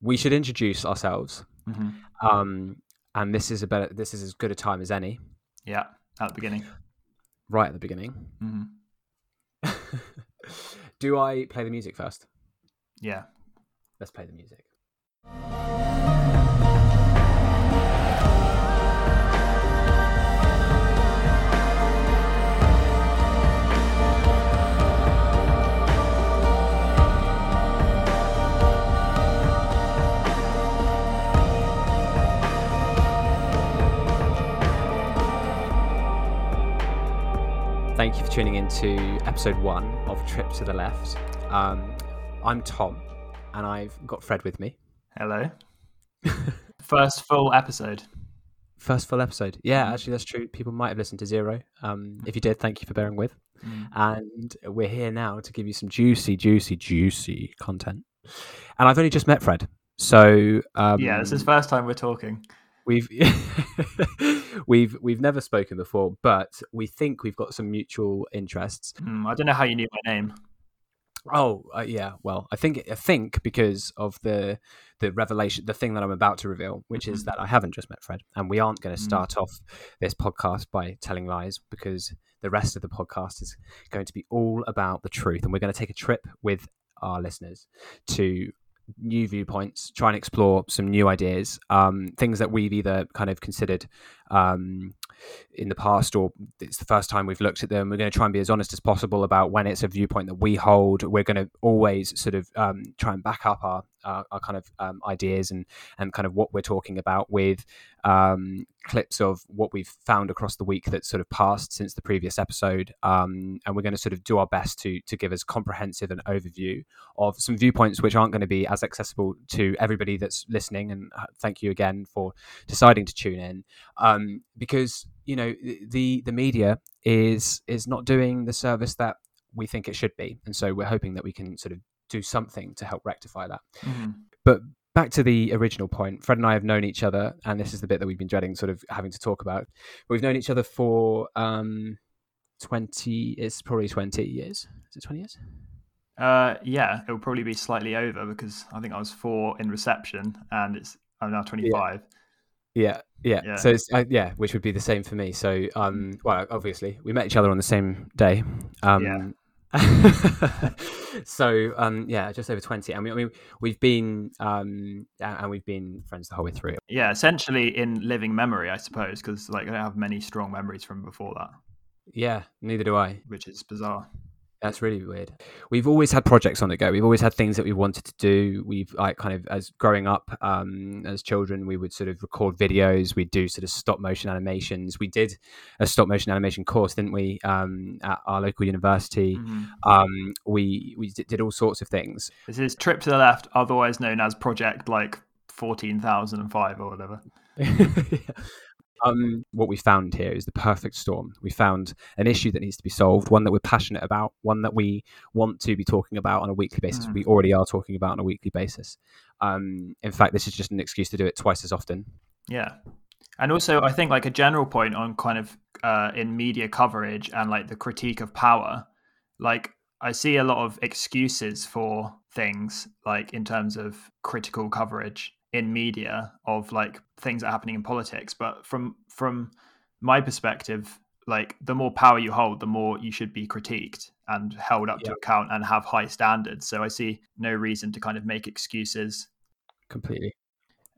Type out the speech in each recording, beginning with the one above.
we should introduce ourselves. Mm-hmm. And this is as good a time as any. Yeah, at the beginning. Right at the beginning. Mm-hmm. Do I play the music first? Yeah. Let's play the music. Thank you for tuning in to episode 1 of Trip to the Left. I'm Tom, and I've got Fred with me. Hello. First full episode. Yeah, actually, that's true. People might have listened to 0. If you did, thank you for bearing with. Mm. And we're here now to give you some juicy content. And I've only just met Fred, so yeah, this is the first time we're talking. We've never spoken before, but we think we've got some mutual interests. I don't know how you knew my name. Oh, yeah. Well, I think because of the revelation, the thing that I'm about to reveal, which is that I haven't just met Fred, and we aren't going to start off this podcast by telling lies, because the rest of the podcast is going to be all about the truth, and we're going to take a trip with our listeners to new viewpoints, try and explore some new ideas, things that we've either kind of considered in the past, or it's the first time we've looked at them. We're going to try and be as honest as possible about when it's a viewpoint that we hold. We're going to always sort of try and back up our kind of ideas and kind of what we're talking about with clips of what we've found across the week that's sort of passed since the previous episode, and we're going to sort of do our best to give as comprehensive an overview of some viewpoints which aren't going to be as accessible to everybody that's listening. And thank you again for deciding to tune in, because you know the media is not doing the service that we think it should be, and so we're hoping that we can sort of do something to help rectify that. Mm-hmm. But back to the original point, Fred and I have known each other, and this is the bit that we've been dreading sort of having to talk about. We've known each other for 20 years. Is it 20 years? Yeah, it will probably be slightly over, because I think I was 4 in reception, and I'm now 25. Yeah. So it's, which would be the same for me. So, well, obviously we met each other on the same day. So just over 20, and we've been friends the whole way through. Yeah, essentially in living memory, I suppose, because like I don't have many strong memories from before that. Yeah, neither do I, which is bizarre. That's really weird. We've always had projects on the go. We've always had things that we wanted to do. We've kind of, as growing up, as children, we would sort of record videos. We'd do sort of stop motion animations. We did a stop motion animation course, didn't we? At our local university. Mm-hmm. We did all sorts of things. This is Trip to the Left, otherwise known as Project like 14,005 or whatever. Yeah. What we found here is the perfect storm. We found an issue that needs to be solved, one that we're passionate about, one that we want to be talking about on a weekly basis. We already are talking about on a weekly basis. In fact, this is just an excuse to do it twice as often. Yeah. And also, I think like a general point on kind of in media coverage and like the critique of power, like I see a lot of excuses for things like in terms of critical coverage in media of like things that are happening in politics, but from my perspective, like the more power you hold, the more you should be critiqued and held up to account and have high standards. So I see no reason to kind of make excuses. Completely.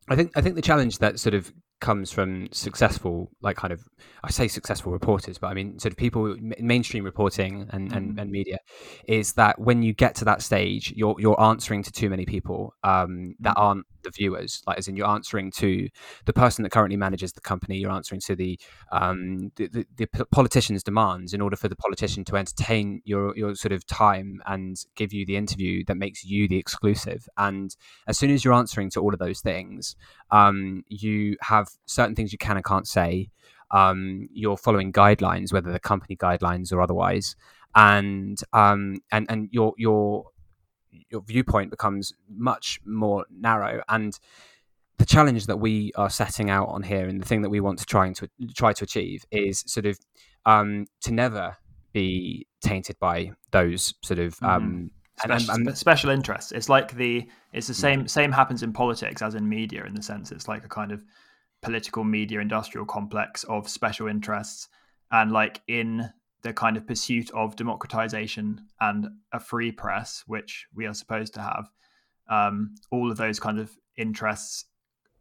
I think the challenge that sort of comes from successful, like kind of, I say successful reporters, but I mean sort of people, mainstream reporting and media, is that when you get to that stage, you're answering to too many people that aren't the viewers. Like as in, you're answering to the person that currently manages the company. You're answering to the politician's demands in order for the politician to entertain your sort of time and give you the interview that makes you the exclusive. And as soon as you're answering to all of those things, you have certain things you can and can't say. You're following guidelines, whether they're company guidelines or otherwise, and your viewpoint becomes much more narrow. And the challenge that we are setting out on here, and the thing that we want to try to achieve, is sort of to never be tainted by those sort of Special interests. It's like the same happens in politics as in media, in the sense it's like a kind of political media industrial complex of special interests, and like in the kind of pursuit of democratization and a free press, which we are supposed to have, all of those kind of interests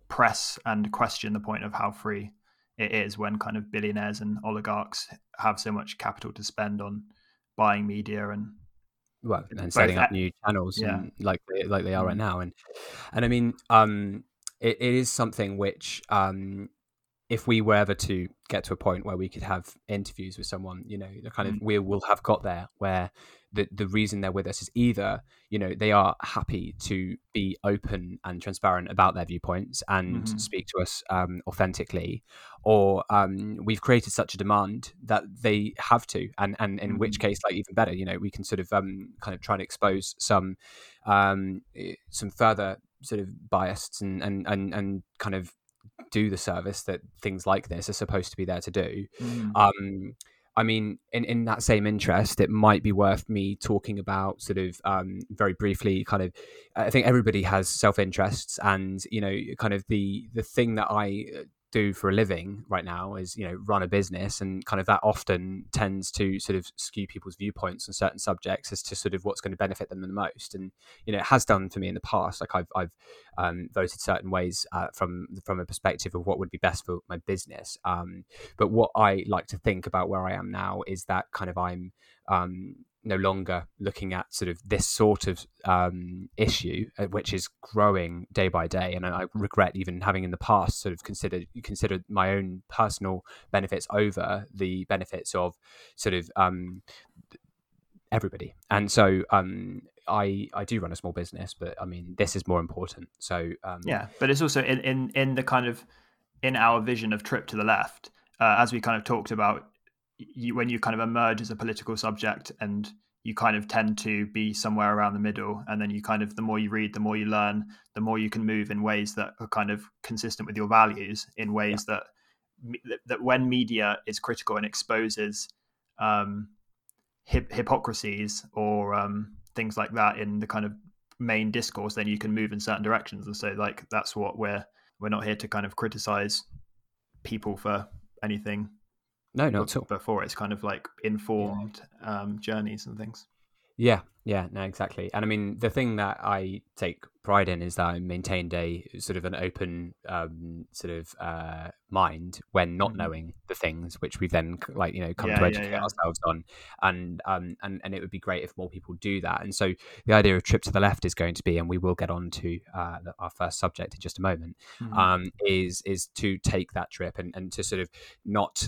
press and question the point of how free it is when kind of billionaires and oligarchs have so much capital to spend on buying media and setting up new channels, and like they are right now. And I mean, it is something which, if we were ever to get to a point where we could have interviews with someone, you know, the kind of, we will have got there where the reason they're with us is either, you know, they are happy to be open and transparent about their viewpoints and speak to us authentically, or we've created such a demand that they have to, and in which case, like, even better, you know, we can sort of kind of try and expose some further sort of biased and kind of do the service that things like this are supposed to be there to do. I mean, in that same interest, it might be worth me talking about sort of very briefly kind of, I think everybody has self-interests, and, you know, kind of the thing that I do for a living right now is, you know, run a business, and kind of that often tends to sort of skew people's viewpoints on certain subjects as to sort of what's going to benefit them the most. And, you know, it has done for me in the past. Like I've voted certain ways from a perspective of what would be best for my business. But what I like to think about where I am now is that kind of I'm no longer looking at sort of this sort of issue, which is growing day by day, and I regret even having in the past sort of considered my own personal benefits over the benefits of sort of everybody. And so I do run a small business, but I mean, this is more important. So but it's also in the kind of in our vision of trip to the left, as we kind of talked about. When you kind of emerge as a political subject, and you kind of tend to be somewhere around the middle, and then you kind of, the more you read, the more you learn, the more you can move in ways that are kind of consistent with your values, in ways that when media is critical and exposes hypocrisies or things like that in the kind of main discourse, then you can move in certain directions. And so, like, that's what we're not here to kind of criticize people for anything. No, not at all. Before, it's kind of like informed journeys and things. Yeah, no, exactly. And I mean, the thing that I take pride in is that I maintained a sort of an open mind when not knowing the things which we've then, like, you know, come to educate ourselves on. And and it would be great if more people do that. And so the idea of trip to the left is going to be, and we will get on to our first subject in just a moment, is to take that trip and to sort of not,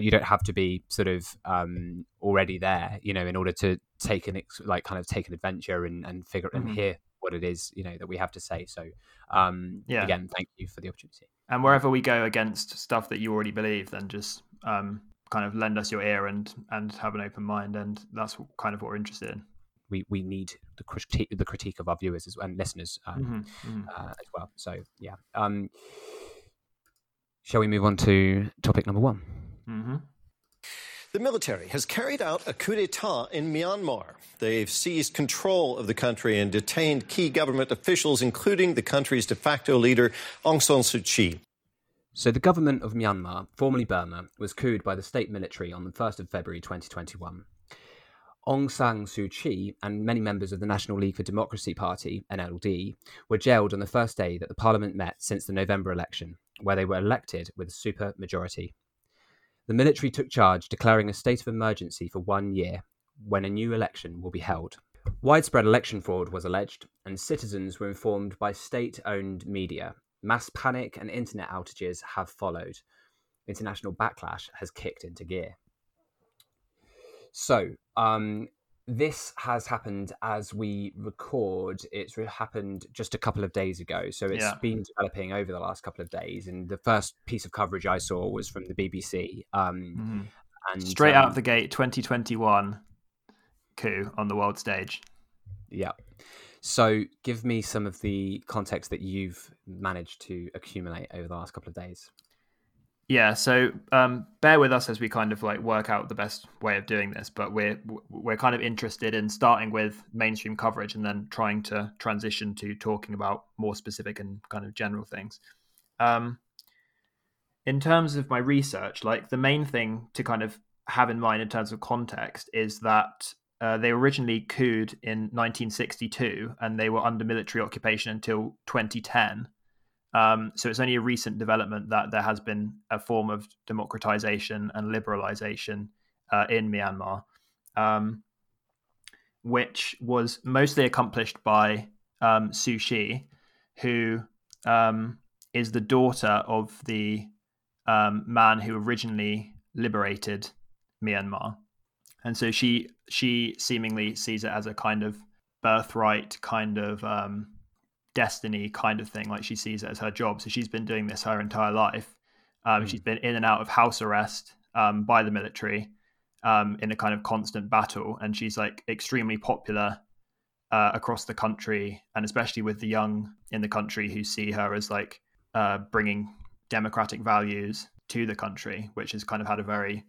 you don't have to be sort of already there, you know, in order to take an adventure and figure and hear what it is, you know, that we have to say. So again, thank you for the opportunity. And wherever we go against stuff that you already believe, then just kind of lend us your ear and have an open mind, and that's kind of what we're interested in. We need the critique of our viewers and listeners as well. So shall we move on to topic number one? The military has carried out a coup d'etat in Myanmar. They've seized control of the country and detained key government officials, including the country's de facto leader, Aung San Suu Kyi. So the government of Myanmar, formerly Burma, was couped by the state military on the 1st of February 2021. Aung San Suu Kyi and many members of the National League for Democracy Party, NLD, were jailed on the first day that the parliament met since the November election, where they were elected with a super majority. The military took charge, declaring a state of emergency for 1 year, when a new election will be held. Widespread election fraud was alleged, and citizens were informed by state-owned media. Mass panic and internet outages have followed. International backlash has kicked into gear. So, this has happened as we record. It's happened just a couple of days ago. So it's been developing over the last couple of days. And the first piece of coverage I saw was from the BBC. And straight out of the gate, 2021 coup on the world stage. Yeah. So give me some of the context that you've managed to accumulate over the last couple of days. Yeah, so bear with us as we kind of like work out the best way of doing this, but we're kind of interested in starting with mainstream coverage and then trying to transition to talking about more specific and kind of general things. In terms of my research, like the main thing to kind of have in mind in terms of context is that they originally couped in 1962 and they were under military occupation until 2010. So it's only a recent development that there has been a form of democratization and liberalization in Myanmar, which was mostly accomplished by Suu Kyi, who is the daughter of the man who originally liberated Myanmar. And so she seemingly sees it as a kind of birthright, kind of destiny kind of thing. Like she sees it as her job, so she's been doing this her entire life. She's been in and out of house arrest by the military in a kind of constant battle, and she's like extremely popular across the country, and especially with the young in the country who see her as like bringing democratic values to the country, which has kind of had a very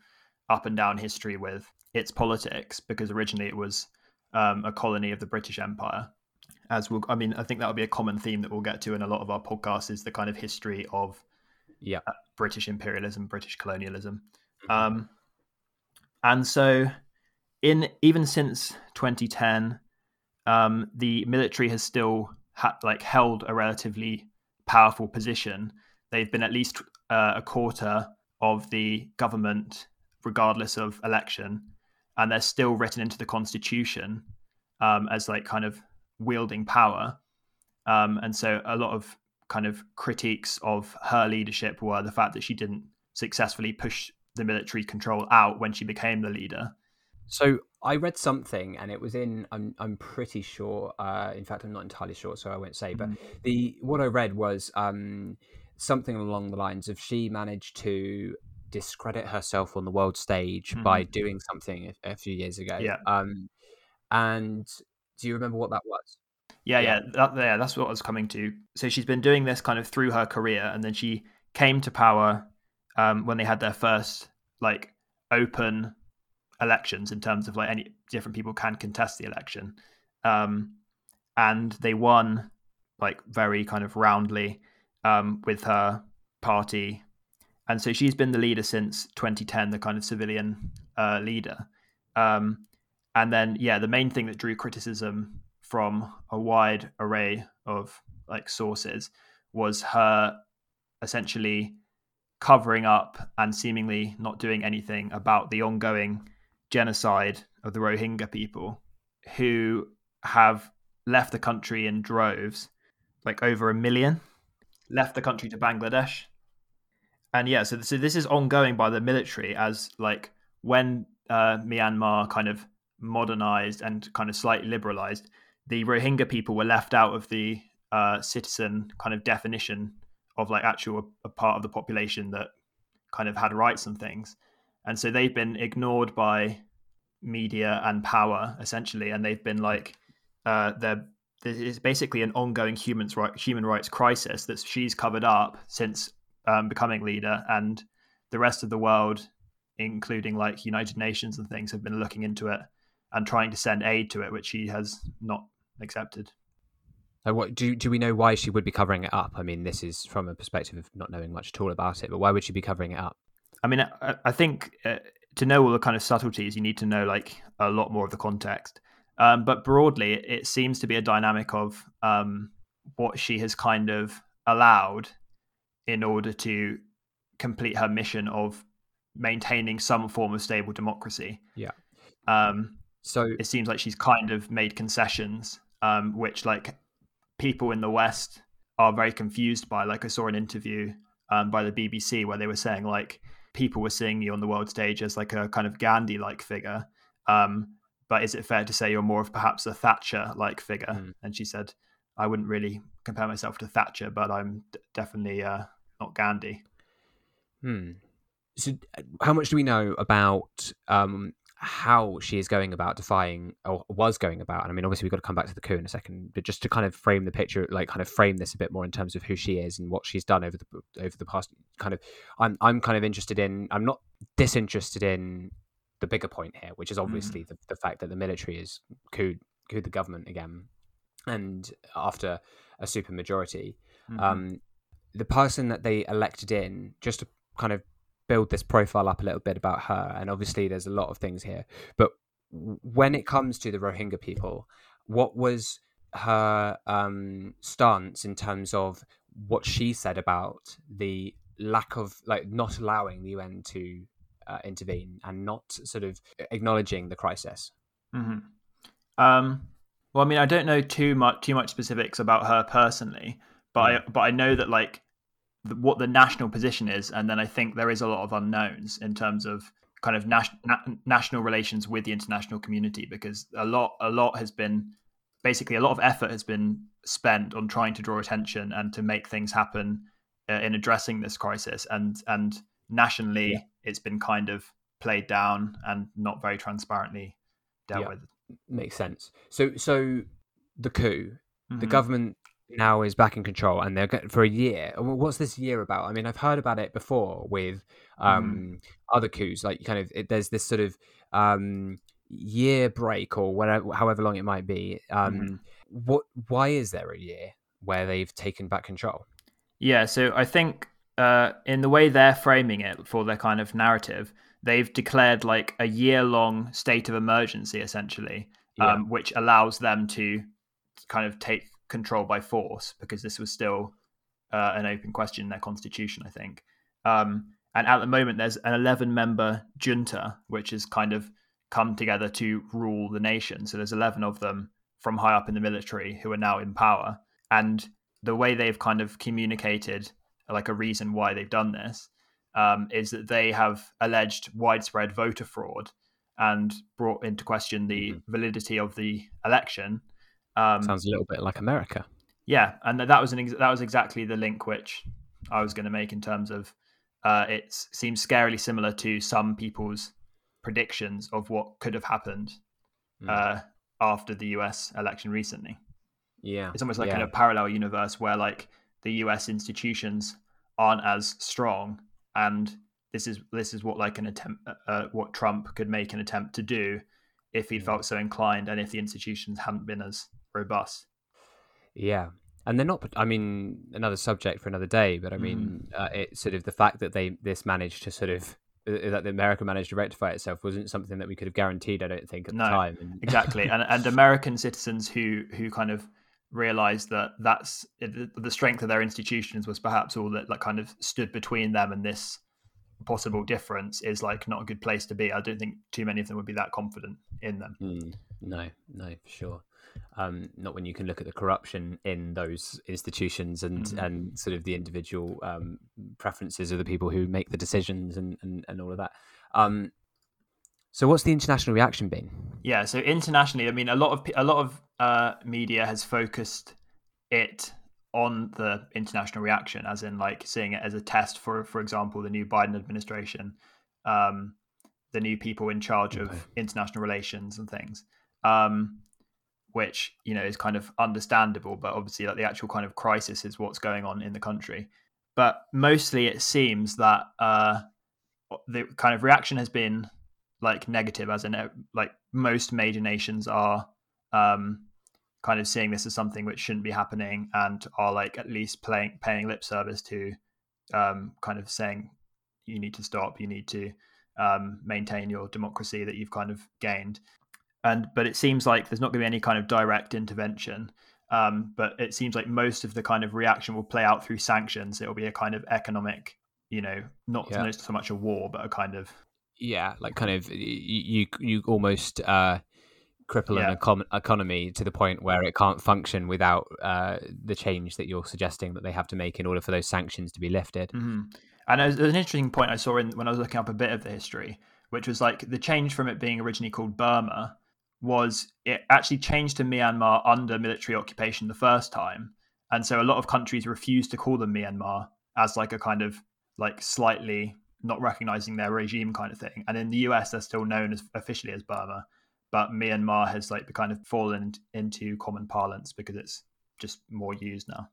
up and down history with its politics, because originally it was a colony of the British Empire. I think that'll be a common theme that we'll get to in a lot of our podcasts, is the kind of history of British imperialism, British colonialism. And so even since 2010, the military has still held a relatively powerful position. They've been at least a quarter of the government, regardless of election, and they're still written into the constitution as like kind of wielding power, and so a lot of kind of critiques of her leadership were the fact that she didn't successfully push the military control out when she became the leader. So I read something, and it was in I'm pretty sure, in fact I'm not entirely sure, so I won't say, but what I read was something along the lines of she managed to discredit herself on the world stage by doing something a few years ago. And do you remember what that was? That's what I was coming to. So she's been doing this kind of through her career, and then she came to power when they had their first like open elections, in terms of like any different people can contest the election, and they won like very kind of roundly with her party, and so she's been the leader since 2010, the kind of civilian leader. And then, the main thing that drew criticism from a wide array of like sources was her essentially covering up and seemingly not doing anything about the ongoing genocide of the Rohingya people, who have left the country in droves, like over 1 million, left the country to Bangladesh. And so this is ongoing by the military, as like when Myanmar kind of modernized and kind of slightly liberalized, the Rohingya people were left out of the citizen kind of definition of like actual a part of the population that kind of had rights and things, and so they've been ignored by media and power essentially, and they've been like it's basically an ongoing human rights crisis that she's covered up since becoming leader, and the rest of the world, including like United Nations and things, have been looking into it and trying to send aid to it, which she has not accepted. So what do we know why she would be covering it up? I mean, this is from a perspective of not knowing much at all about it, but why would she be covering it up? I mean, I think to know all the kind of subtleties, you need to know like a lot more of the context. But broadly, it seems to be a dynamic of what she has kind of allowed in order to complete her mission of maintaining some form of stable democracy. So it seems like she's kind of made concessions, which like people in the West are very confused by. Like I saw an interview by the BBC where they were saying like people were seeing you on the world stage as like a kind of Gandhi-like figure, but is it fair to say you're more of perhaps a Thatcher-like figure? And she said, I wouldn't really compare myself to Thatcher, but I'm definitely not Gandhi. So how much do we know about how she is going about defying, or was going about, and I mean, obviously we've got to come back to the coup in a second, but just to kind of frame the picture, like kind of frame this a bit more in terms of who she is and what she's done over the past kind of, I'm kind of interested in, I'm not disinterested in the bigger point here, which is obviously the fact that the military is coup the government again, and after a super majority, the person that they elected in, just to kind of build this profile up a little bit about her, and obviously there's a lot of things here, but when it comes to the Rohingya people, what was her stance in terms of what she said about the lack of, like, not allowing the UN to intervene and not sort of acknowledging the crisis? Well, I mean, I don't know too much specifics about her personally, but I know that, like, what the national position is, and then I think there is a lot of unknowns in terms of kind of national relations with the international community, because a lot has been, basically a lot of effort has been spent on trying to draw attention and to make things happen in addressing this crisis, and nationally it's been kind of played down and not very transparently dealt with. Makes sense. So the coup, the government now is back in control, and they're for a year. What's this year about? I mean, I've heard about it before with other coups, like kind of there's this sort of year break or whatever, however long it might be. Why is there a year where they've taken back control? Yeah, so I think in the way they're framing it for their kind of narrative, they've declared like a year-long state of emergency essentially, which allows them to kind of take control by force, because this was still an open question in their constitution, I think. And at the moment, there's an 11-member junta, which has kind of come together to rule the nation. So there's 11 of them from high up in the military who are now in power. And the way they've kind of communicated, like a reason why they've done this, is that they have alleged widespread voter fraud and brought into question the validity of the election. Sounds a little bit like America. Yeah, and that was exactly the link which I was going to make in terms of it seems scarily similar to some people's predictions of what could have happened after the US election recently. Yeah, it's almost like in a parallel universe where like the US institutions aren't as strong, and this is what like an attempt what Trump could make an attempt to do if he felt so inclined, and if the institutions hadn't been as robust. Yeah, and they're not. I mean, another subject for another day. But I mean, it's sort of the fact that this managed to sort of that America managed to rectify itself wasn't something that we could have guaranteed, I don't think, at the time. Exactly, and American citizens who kind of realized that's the strength of their institutions was perhaps all that kind of stood between them and this possible difference is like not a good place to be. I don't think too many of them would be that confident in them. No, for sure. Not when you can look at the corruption in those institutions and sort of the individual preferences of the people who make the decisions and all of that. So what's the international reaction been? Yeah, so internationally, I mean, a lot of media has focused it on the international reaction, as in like seeing it as a test for example, the new Biden administration, the new people in charge of international relations and things, which, you know, is kind of understandable, but obviously like the actual kind of crisis is what's going on in the country. But mostly it seems that the kind of reaction has been like negative, as in like most major nations are kind of seeing this as something which shouldn't be happening, and are like at least paying lip service to kind of saying you need to stop, you need to maintain your democracy that you've kind of gained. But it seems like there's not going to be any kind of direct intervention. But it seems like most of the kind of reaction will play out through sanctions. It will be a kind of economic, you know, not so much a war, but a kind of... Yeah, like kind of you almost... cripple an economy to the point where it can't function without the change that you're suggesting that they have to make in order for those sanctions to be lifted. And there's an interesting point I saw when I was looking up a bit of the history, which was like the change from it being originally called Burma was it actually changed to Myanmar under military occupation the first time. And so a lot of countries refused to call them Myanmar as like a kind of like slightly not recognizing their regime kind of thing. And in the US, they're still known as officially as Burma, but Myanmar has kind of fallen into common parlance because it's just more used now.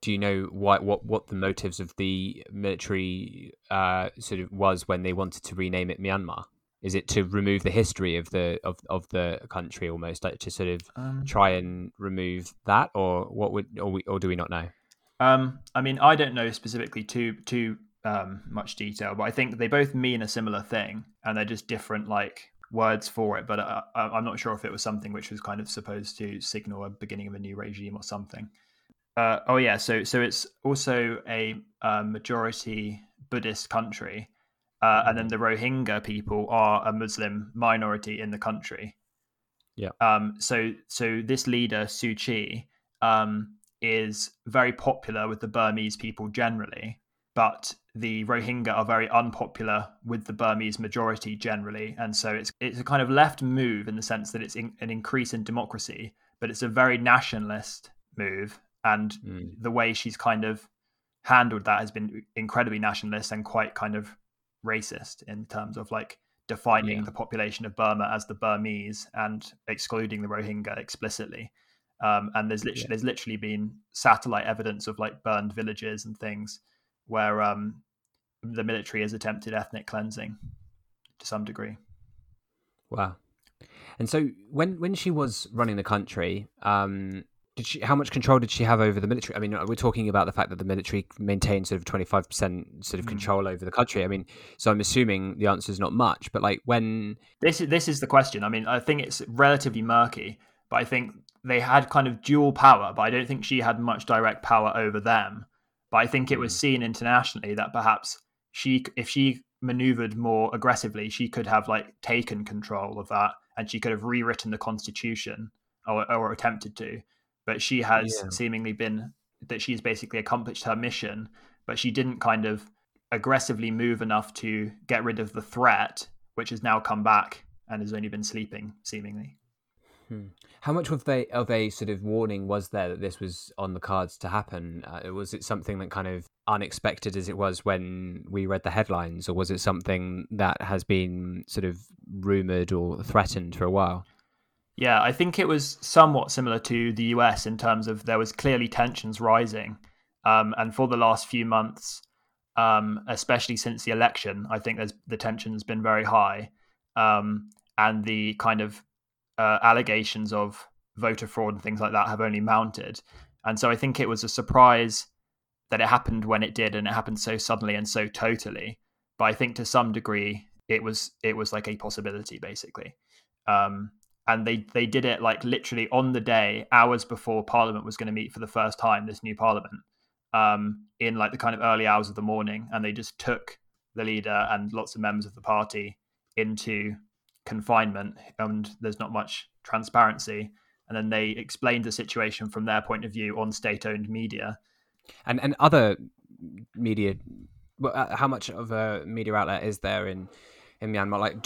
Do you know why, what the motives of the military was when they wanted to rename it Myanmar? Is it to remove the history of the country, almost like to try and remove that, or what would, or do we not know? I mean, I don't know specifically too much detail, but I think they both mean a similar thing, and they're just different words for it. But I'm not sure if it was something which was kind of supposed to signal a beginning of a new regime or something. So it's also a majority Buddhist country. And then the Rohingya people are a Muslim minority in the country. Yeah. So this leader, Suu Kyi, is very popular with the Burmese people generally, but the Rohingya are very unpopular with the Burmese majority generally. And so it's a kind of left move in the sense that it's an increase in democracy, but it's a very nationalist move. And the way she's kind of handled that has been incredibly nationalist and quite kind of racist in terms of defining the population of Burma as the Burmese and excluding the Rohingya explicitly. And there's literally been satellite evidence of burned villages and things where the military has attempted ethnic cleansing to some degree. Wow. And so when she was running the country, how much control did she have over the military? I mean, we're talking about the fact that the military maintains 25% control over the country. I mean, so I'm assuming the answer is not much, but when... This is the question. I mean, I think it's relatively murky, but I think they had kind of dual power, but I don't think she had much direct power over them. But I think it was seen internationally that perhaps if she maneuvered more aggressively, she could have taken control of that, and she could have rewritten the constitution or attempted to. But she has seemingly been that she's basically accomplished her mission, but she didn't kind of aggressively move enough to get rid of the threat, which has now come back and has only been sleeping seemingly. How much of a warning was there that this was on the cards to happen? Was it something that kind of unexpected as it was when we read the headlines, or was it something that has been rumored or threatened for a while? Yeah, I think it was somewhat similar to the US in terms of there was clearly tensions rising. And for the last few months, especially since the election, I think the tension has been very high. And the kind of allegations of voter fraud and things like that have only mounted. And so I think it was a surprise that it happened when it did, and it happened so suddenly and so totally. But I think to some degree, it was a possibility, basically. And they did it literally on the day, hours before Parliament was going to meet for the first time, this new Parliament, in the kind of early hours of the morning. And they just took the leader and lots of members of the party into confinement, and there's not much transparency. And then they explained the situation from their point of view on state-owned media. And other media, how much of a media outlet is there in Myanmar?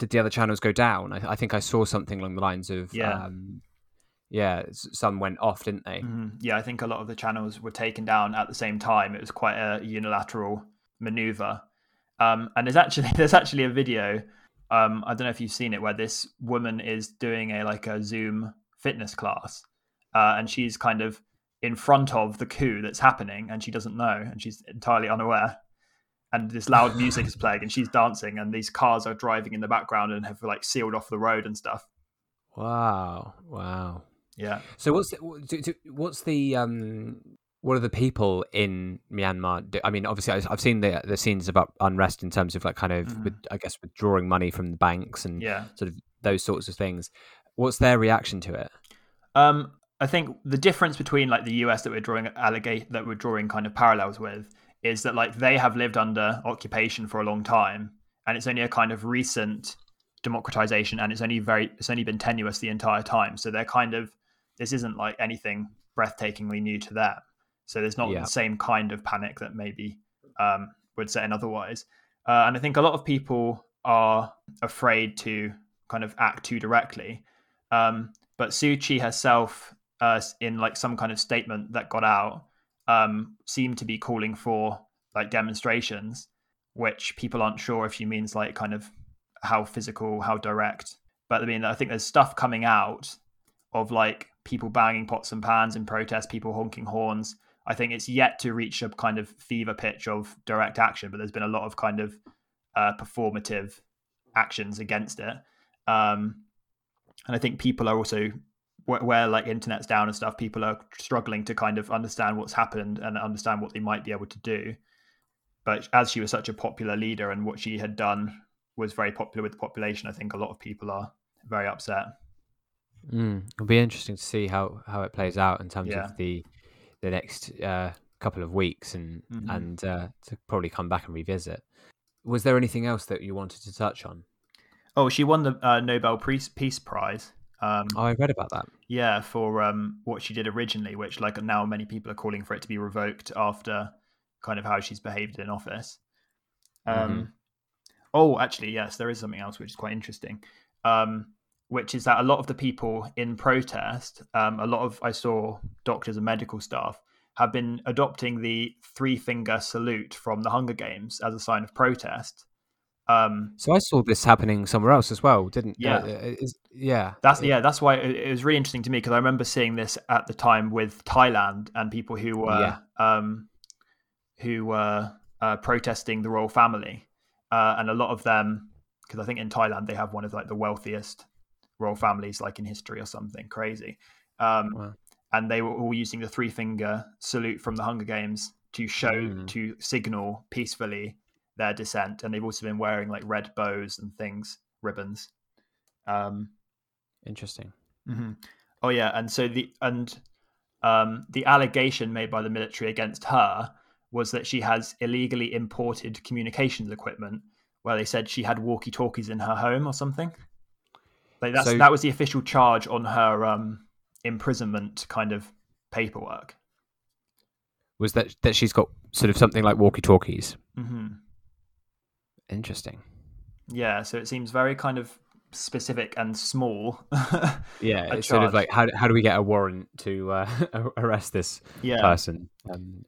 Did the other channels go down? I think I saw something along the lines of some went off, didn't they? Mm-hmm. Yeah, I think a lot of the channels were taken down at the same time. It was quite a unilateral maneuver. And there's actually a video, I don't know if you've seen it, where this woman is doing a Zoom fitness class, and she's kind of in front of the coup that's happening, and she doesn't know, and she's entirely unaware. And this loud music is playing, and she's dancing, and these cars are driving in the background and have sealed off the road and stuff. Wow. Yeah. So what are the people in Myanmar do? I mean, obviously, I've seen the scenes about unrest in terms of withdrawing money from the banks and those sorts of things. What's their reaction to it? I think the difference between the US that we're drawing kind of parallels with is that they have lived under occupation for a long time, and it's only a kind of recent democratization, and it's only been tenuous the entire time. So they're this isn't anything breathtakingly new to them. So there's not the same kind of panic that maybe would set in otherwise. And I think a lot of people are afraid to kind of act too directly. But Suu Kyi herself, in some kind of statement that got out, seemed to be calling for like demonstrations, which people aren't sure if she means like kind of how physical, how direct. But I mean, I think there's stuff coming out of like people banging pots and pans in protest, people honking horns. I think it's yet to reach a kind of fever pitch of direct action, but there's been a lot of kind of performative actions against it. And I think people are also, where like internet's down and stuff, people are struggling to kind of understand what's happened and understand what they might be able to do. But as she was such a popular leader and what she had done was very popular with the population, I think a lot of people are very upset. It'll be interesting to see how it plays out in terms of the next couple of weeks and to probably come back and revisit. Was there anything else that you wanted to touch on? Oh, she won the Nobel Peace Prize. I read about that. Yeah, for what she did originally, which like now many people are calling for it to be revoked after kind of how she's behaved in office. Oh, actually, yes, there is something else which is quite interesting, which is that a lot of the people in protest, a lot of, I saw doctors and medical staff have been adopting the three-finger salute from the Hunger Games as a sign of protest. So I saw this happening somewhere else as well, didn't? That's why it was really interesting to me, because I remember seeing this at the time with Thailand and people who were protesting the royal family, and a lot of them, because I think in Thailand they have one of like the wealthiest royal families like in history or something crazy, and they were all using the three-finger salute from the Hunger Games to show to signal peacefully their dissent, and they've also been wearing like red bows and things, ribbons. Interesting. Oh yeah, and so the allegation made by the military against her was that she has illegally imported communications equipment, where they said she had walkie-talkies in her home or something. Like that was the official charge on her imprisonment kind of paperwork. Was that she's got sort of something like walkie-talkies? Interesting. Yeah, so it seems very kind of specific and small. It's charge. Sort of like how do we get a warrant to arrest this person?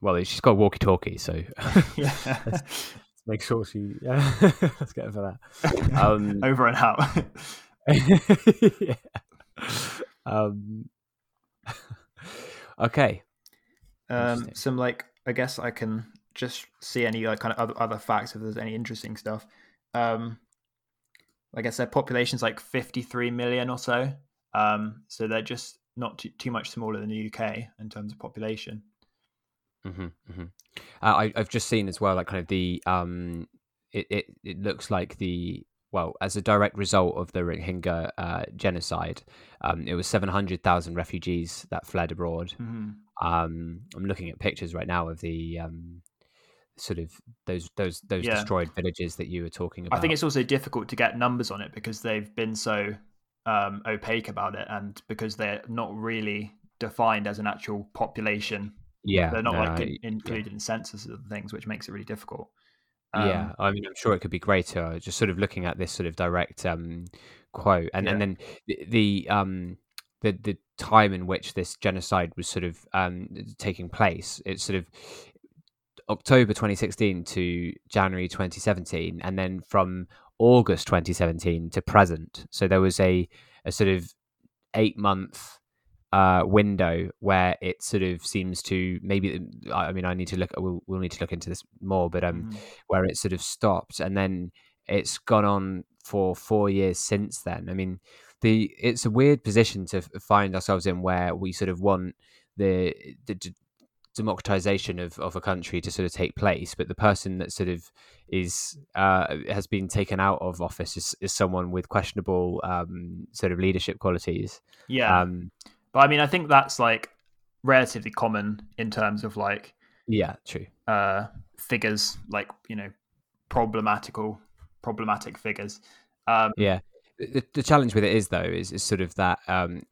Well, she's got a walkie-talkie, so let's make sure she let's get her for that. Over and out. Okay. Some like, I guess I can just see any like kind of other facts if there's any interesting stuff. I guess their population's like 53 million or so. So they're just not too much smaller than the UK in terms of population. I've just seen as well, like kind of the, it looks like as a direct result of the Rohingya genocide, it was 700,000 refugees that fled abroad. I'm looking at pictures right now of the sort of those destroyed villages that you were talking about. I think it's also difficult to get numbers on it because they've been so opaque about it, and because they're not really defined as an actual population. They're not included in censuses and things, which makes it really difficult. I mean, I'm sure it could be greater. Just sort of looking at this sort of direct quote, and then the time in which this genocide was sort of taking place. It's sort of October 2016 to January 2017, and then from August 2017 to present. So there was a sort of 8-month window where it sort of seems to maybe, I mean, I need to look, we'll need to look into this more, but where it sort of stopped, and then it's gone on for 4 years since then. I mean, it's a weird position to find ourselves in, where we sort of want the democratization of a country to sort of take place, but the person that sort of is has been taken out of office is someone with questionable sort of leadership qualities. But I mean, I think that's like relatively common in terms of like figures, like, you know, problematic figures. The challenge with it is, though, is sort of that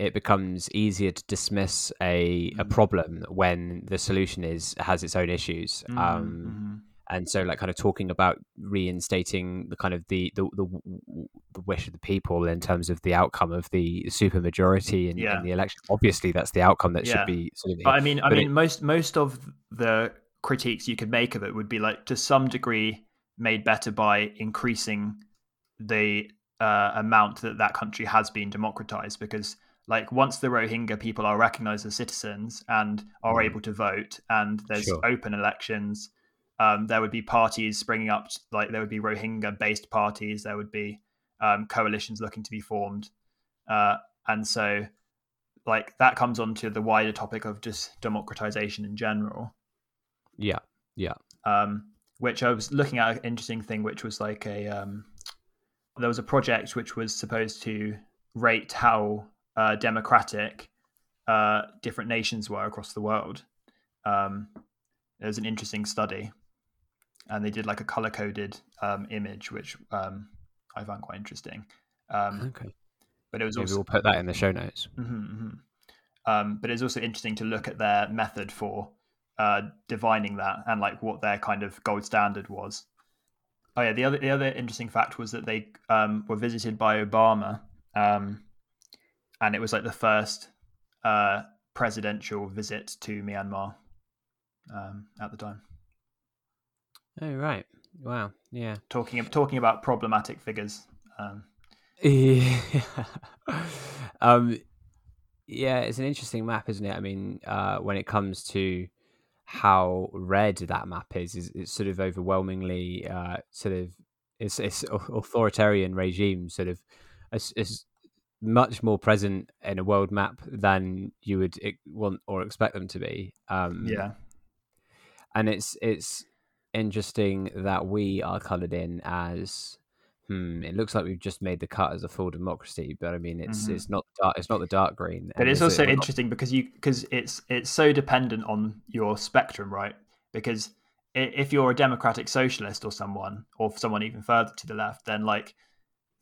it becomes easier to dismiss a problem when the solution has its own issues. And so, like, kind of talking about reinstating the kind of the wish of the people in terms of the outcome of the supermajority in the election. Obviously, that's the outcome that should be. But I mean, most of the critiques you could make of it would be like, to some degree, made better by increasing the amount that country has been democratized. Because like, once the Rohingya people are recognized as citizens and are able to vote, and there's open elections, there would be parties springing up, like there would be Rohingya-based parties, there would be coalitions looking to be formed. And so like that comes onto the wider topic of just democratization in general. Yeah, yeah. Which I was looking at an interesting thing, which was like there was a project which was supposed to rate how democratic different nations were across the world. It was an interesting study, and they did like a color-coded image, which I found quite interesting. Okay. But it was also... Maybe we'll put that in the show notes. Mm-hmm, mm-hmm. But it's also interesting to look at their method for divining that, and like what their kind of gold standard was. Oh yeah, the other interesting fact was that they were visited by Obama, and it was like the first presidential visit to Myanmar at the time. Oh right, wow, yeah. Talking about problematic figures. Yeah. Yeah, it's an interesting map, isn't it? I mean, when it comes to how red that map is it's sort of overwhelmingly it's authoritarian regime sort of is much more present in a world map than you would want or expect them to be. Yeah, and it's interesting that we are coloured in as. It looks like we've just made the cut as a full democracy, but I mean, it's not the dark green. But it's also interesting because it's so dependent on your spectrum, right? Because if you're a democratic socialist or someone even further to the left, then like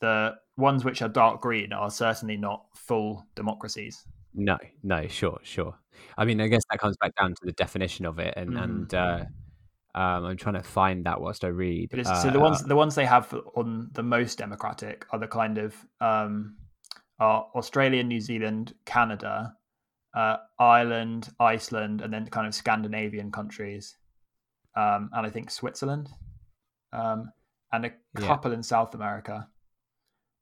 the ones which are dark green are certainly not full democracies. No, sure. I mean, I guess that comes back down to the definition of it, and I'm trying to find that whilst I read. But so the ones they have on the most democratic are the kind of are Australia, New Zealand, Canada, Ireland, Iceland, and then kind of Scandinavian countries, and I think Switzerland, and a couple in South America.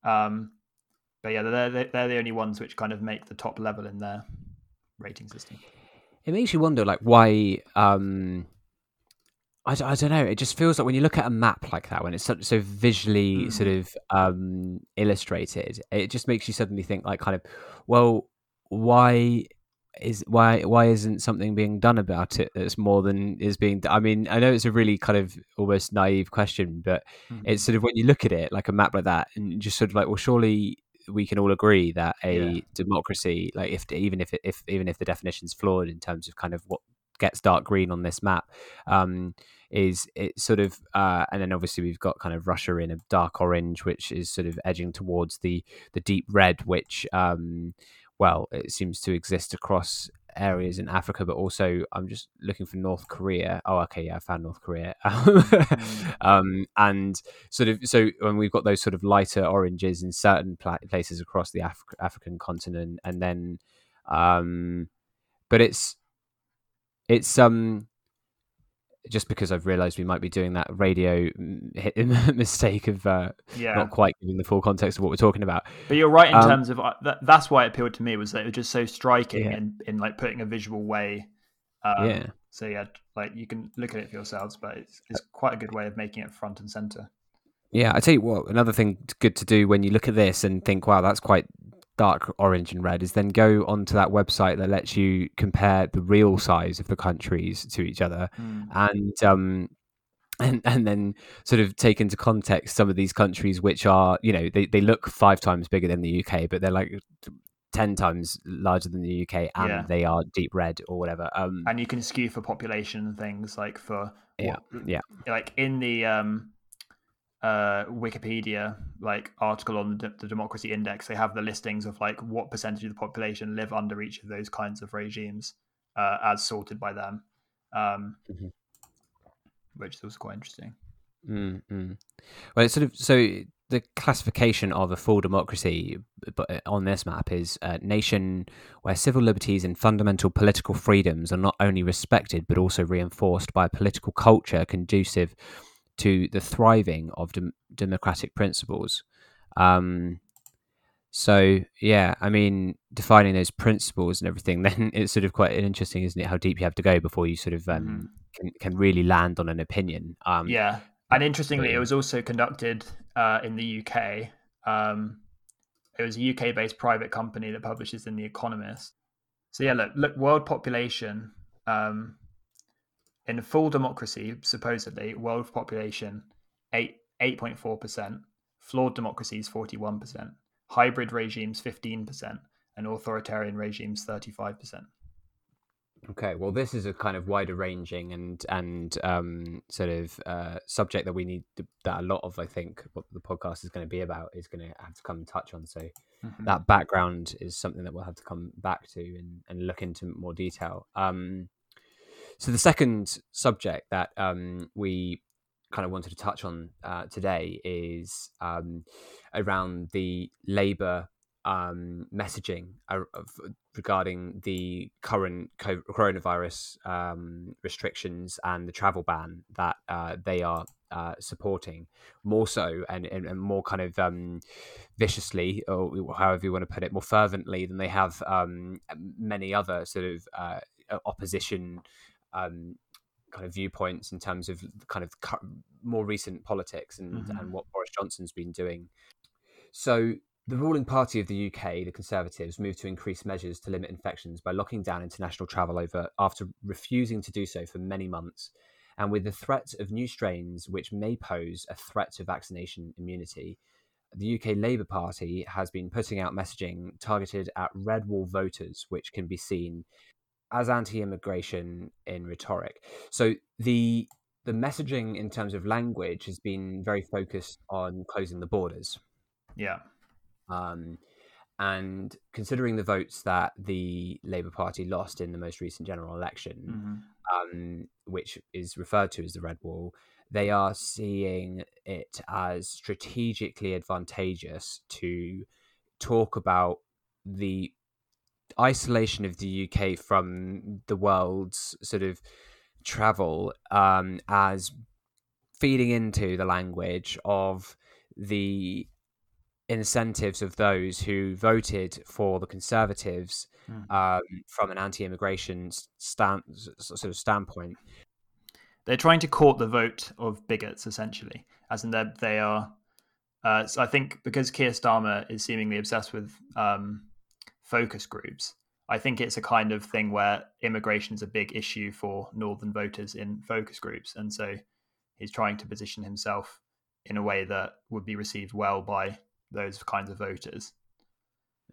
But yeah, they're the only ones which kind of make the top level in their rating system. It makes you wonder, like, why. I don't know. It just feels like when you look at a map like that, when it's so visually sort of illustrated, it just makes you suddenly think, like, kind of, well, why isn't something being done about it that's more than is being done? I mean, I know it's a really kind of almost naive question, but it's sort of when you look at it like a map like that, and just sort of like, well, surely we can all agree that democracy, like, even if the definition's flawed in terms of kind of what gets dark green on this map, is it sort of and then obviously we've got kind of Russia in a dark orange, which is sort of edging towards the deep red, which it seems to exist across areas in Africa, but also I'm just looking for North Korea. Oh, okay, yeah, I found North Korea. And sort of, so when we've got those sort of lighter oranges in certain places across the African continent, and then but it's just because I've realised we might be doing that radio mistake of not quite giving the full context of what we're talking about. But you're right in terms of that's why it appealed to me, was that it was just so striking in like putting a visual way. So yeah, like you can look at it for yourselves, but it's quite a good way of making it front and centre. Yeah, I tell you what, another thing good to do when you look at this and think, wow, that's quite dark orange and red, is then go onto that website that lets you compare the real size of the countries to each other, and then sort of take into context some of these countries which are, you know, they look 5 times bigger than the UK, but they're like 10 times larger than the UK, and they are deep red or whatever. And you can skew for population things, like for like in the Wikipedia like article on the democracy index, they have the listings of like what percentage of the population live under each of those kinds of regimes as sorted by them, which is also quite interesting. Well, it's sort of, so the classification of a full democracy on this map is a nation where civil liberties and fundamental political freedoms are not only respected but also reinforced by a political culture conducive to the thriving of democratic principles. So, yeah, I mean, defining those principles and everything, then it's sort of quite interesting, isn't it, how deep you have to go before you sort of can really land on an opinion. Yeah. And interestingly, it was also conducted in the UK. It was a UK-based private company that publishes in The Economist. So yeah, look, world population, in a full democracy, supposedly, world population, 8.4%, flawed democracies, 41%, hybrid regimes, 15%, and authoritarian regimes, 35%. Okay, well, this is a kind of wider-ranging and sort of subject that we need that a lot of, I think, what the podcast is going to be about is going to have to come and touch on. So that background is something that we'll have to come back to and look into more detail. So the second subject that we kind of wanted to touch on today is around the Labour messaging regarding the current coronavirus restrictions and the travel ban that they are supporting more so and more kind of viciously, or however you want to put it, more fervently than they have many other sort of opposition kind of viewpoints in terms of kind of more recent politics and what Boris Johnson's been doing. So the ruling party of the UK, the Conservatives, moved to increase measures to limit infections by locking down international travel after refusing to do so for many months, and with the threat of new strains which may pose a threat to vaccination immunity. The UK Labour Party has been putting out messaging targeted at red wall voters, which can be seen as anti-immigration in rhetoric. So the messaging in terms of language has been very focused on closing the borders. Yeah. And considering the votes that the Labour Party lost in the most recent general election, which is referred to as the Red Wall, they are seeing it as strategically advantageous to talk about the isolation of the UK from the world's sort of travel as feeding into the language of the incentives of those who voted for the Conservatives from an anti-immigration standpoint. They're trying to court the vote of bigots, essentially, as in that they are. So I think because Keir Starmer is seemingly obsessed with focus groups, I think it's a kind of thing where immigration is a big issue for northern voters in focus groups, and so he's trying to position himself in a way that would be received well by those kinds of voters.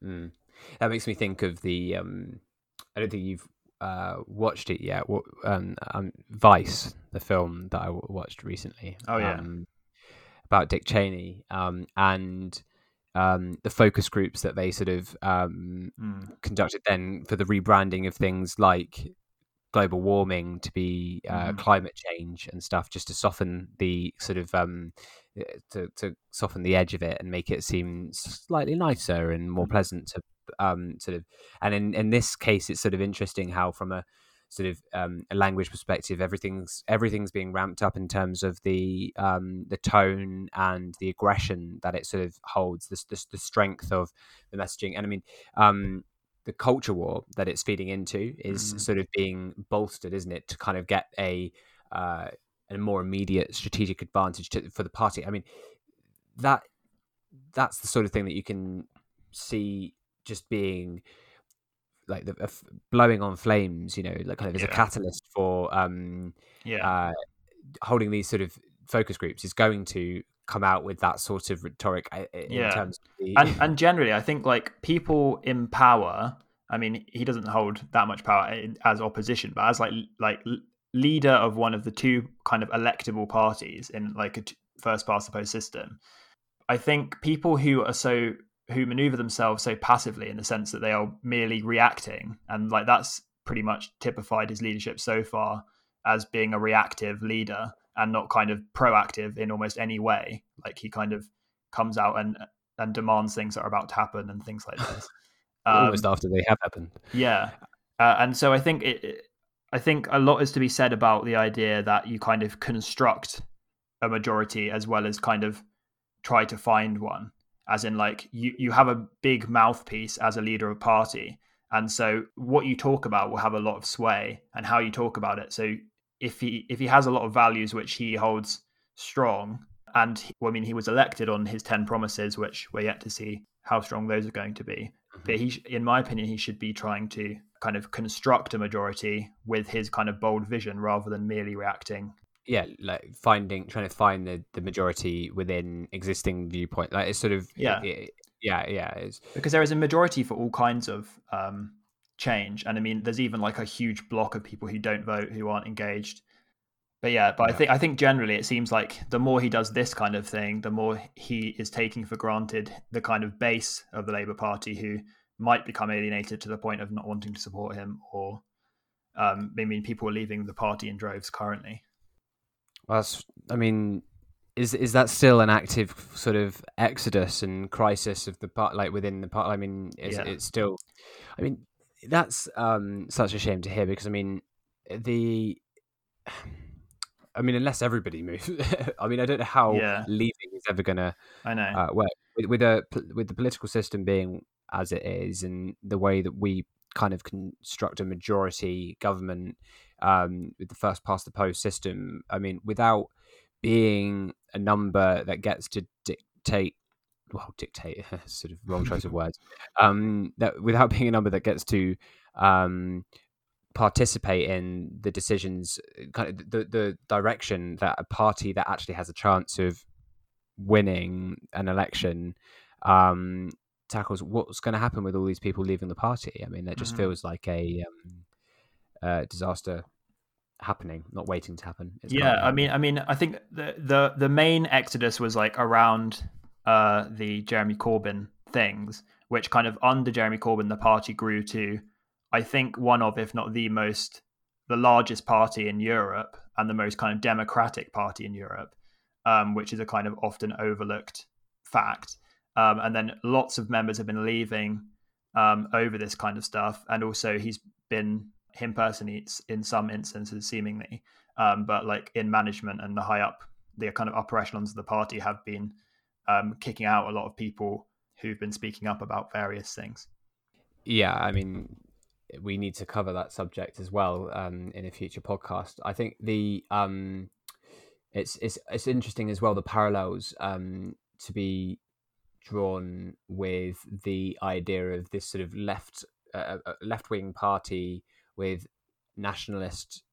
That makes me think of the I don't think you've watched it yet, Vice, the film that I watched recently about Dick Cheney, and the focus groups that they sort of conducted then for the rebranding of things like global warming to be climate change and stuff, just to soften the sort of to soften the edge of it and make it seem slightly nicer and more pleasant to sort of. And in this case, it's sort of interesting how, from a sort of a language perspective, everything's being ramped up in terms of the tone and the aggression that it sort of holds, the strength of the messaging. And I mean, the culture war that it's feeding into is sort of being bolstered, isn't it, to kind of get a more immediate strategic advantage for the party. I mean, that's the sort of thing that you can see just being like the blowing on flames, you know, like kind of as a catalyst for holding these sort of focus groups is going to come out with that sort of rhetoric in terms of and generally I think like people in power, I mean, he doesn't hold that much power as opposition, but as like leader of one of the two kind of electable parties in like a first past the post system, I think people who maneuver themselves so passively in the sense that they are merely reacting, and like that's pretty much typified his leadership so far as being a reactive leader and not kind of proactive in almost any way. Like he kind of comes out and demands things that are about to happen and things like this. Almost after they have happened. Yeah. And so I think I think a lot is to be said about the idea that you kind of construct a majority as well as kind of try to find one, as in like you have a big mouthpiece as a leader of party. And so what you talk about will have a lot of sway and how you talk about it. So if he has a lot of values, which he holds strong, and he was elected on his 10 promises, which we're yet to see how strong those are going to be. But he, in my opinion, he should be trying to kind of construct a majority with his kind of bold vision rather than merely reacting. Yeah, like trying to find the majority within existing viewpoint. Like it's sort of, yeah. It's... Because there is a majority for all kinds of change. And I mean, there's even like a huge block of people who don't vote, who aren't engaged. But I think generally it seems like the more he does this kind of thing, the more he is taking for granted the kind of base of the Labour Party who might become alienated to the point of not wanting to support him, or people are leaving the party in droves currently. Well, is that still an active sort of exodus and crisis of the part, like within the part? I mean, it's still. I mean, that's such a shame to hear, because unless everybody moves, I don't know how leaving is ever going to work with the political system being as it is, and the way that we kind of construct a majority government with the first past the post system. I mean, without being a number that gets to dictate, sort of wrong choice of words, that without being a number that gets to participate in the decisions, kind of the direction that a party that actually has a chance of winning an election tackles, what's going to happen with all these people leaving the party? I mean, that just feels like a disaster happening, not waiting to happen. I think the main exodus was like around the Jeremy Corbyn things, which kind of under Jeremy Corbyn the party grew to, I think, one of, if not the largest party in Europe and the most kind of democratic party in Europe, which is a kind of often overlooked fact. And then lots of members have been leaving over this kind of stuff. And also he's been, him personally, in some instances, seemingly, but like in management and the high up, the kind of upper echelons of the party have been kicking out a lot of people who've been speaking up about various things. Yeah, I mean... we need to cover that subject as well in a future podcast. I think the it's interesting as well, the parallels to be drawn with the idea of this sort of left-wing party with nationalist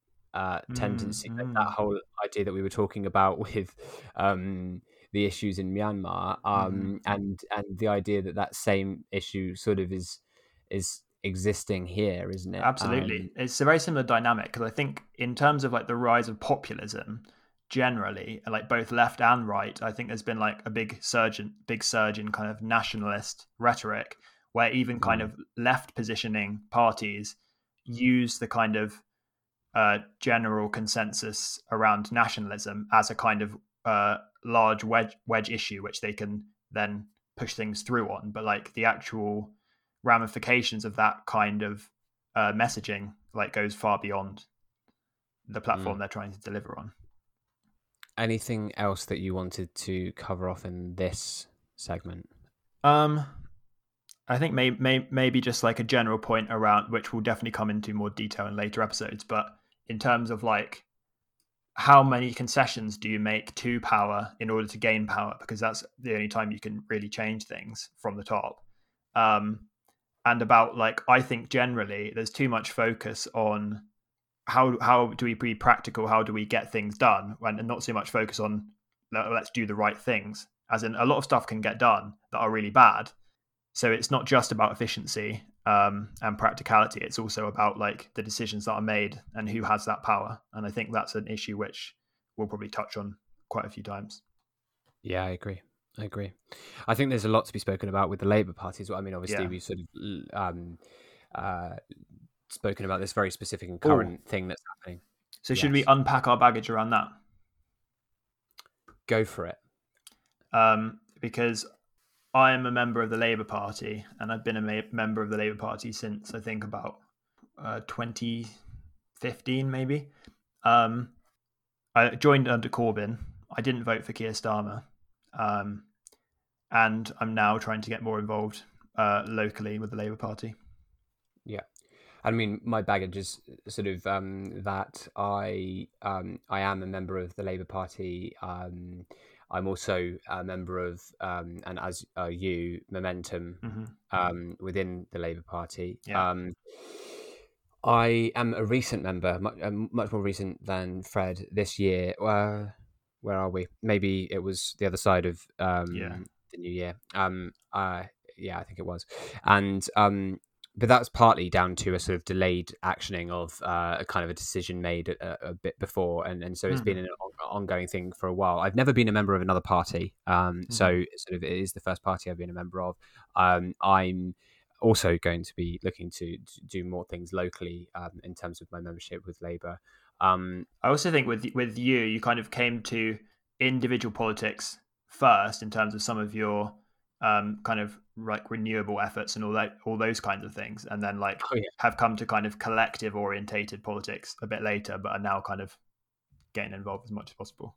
tendency. That whole idea that we were talking about with the issues in Myanmar, and the idea that same issue sort of is existing here, isn't it? Absolutely. It's a very similar dynamic, because I think in terms of like the rise of populism generally, like both left and right, I think there's been like a big surge in kind of nationalist rhetoric, where even kind of left positioning parties use the kind of general consensus around nationalism as a kind of large wedge issue which they can then push things through on. But like the actual ramifications of that kind of messaging like goes far beyond the platform they're trying to deliver on. Anything else that you wanted to cover off in this segment? I think maybe just like a general point around, which we'll definitely come into more detail in later episodes, but in terms of like how many concessions do you make to power in order to gain power, because that's the only time you can really change things from the top. And about like, I think generally there's too much focus on how do we be practical, how do we get things done, and not so much focus on let's do the right things. As in, a lot of stuff can get done that are really bad. So it's not just about efficiency and practicality. It's also about like the decisions that are made and who has that power. And I think that's an issue which we'll probably touch on quite a few times. Yeah, I agree. I think there's a lot to be spoken about with the Labour Party as well. I mean, obviously, we've sort of spoken about this very specific and current thing that's happening. So should we unpack our baggage around that? Go for it. because I am a member of the Labour Party, and I've been a member of the Labour Party since I think about 2015, maybe. I joined under Corbyn. I didn't vote for Keir Starmer, and I'm now trying to get more involved locally with the Labour Party. Yeah. I mean, my baggage is sort of that I am a member of the Labour Party. I'm also a member of, and as are you, Momentum, mm-hmm. Within the Labour Party. Yeah. I am a recent member, much more recent than Fred this year. Where are we? Maybe it was the other side of the new year. Yeah, I think it was. And... but that's partly down to a sort of delayed actioning of a kind of a decision made a bit before. And so it's been an ongoing thing for a while. I've never been a member of another party. So sort of it is the first party I've been a member of. I'm also going to be looking to do more things locally in terms of my membership with Labour. I also think with you kind of came to individual politics first in terms of some of your kind of like renewable efforts and all that, all those kinds of things, and then like have come to kind of collective orientated politics a bit later, but are now kind of getting involved as much as possible.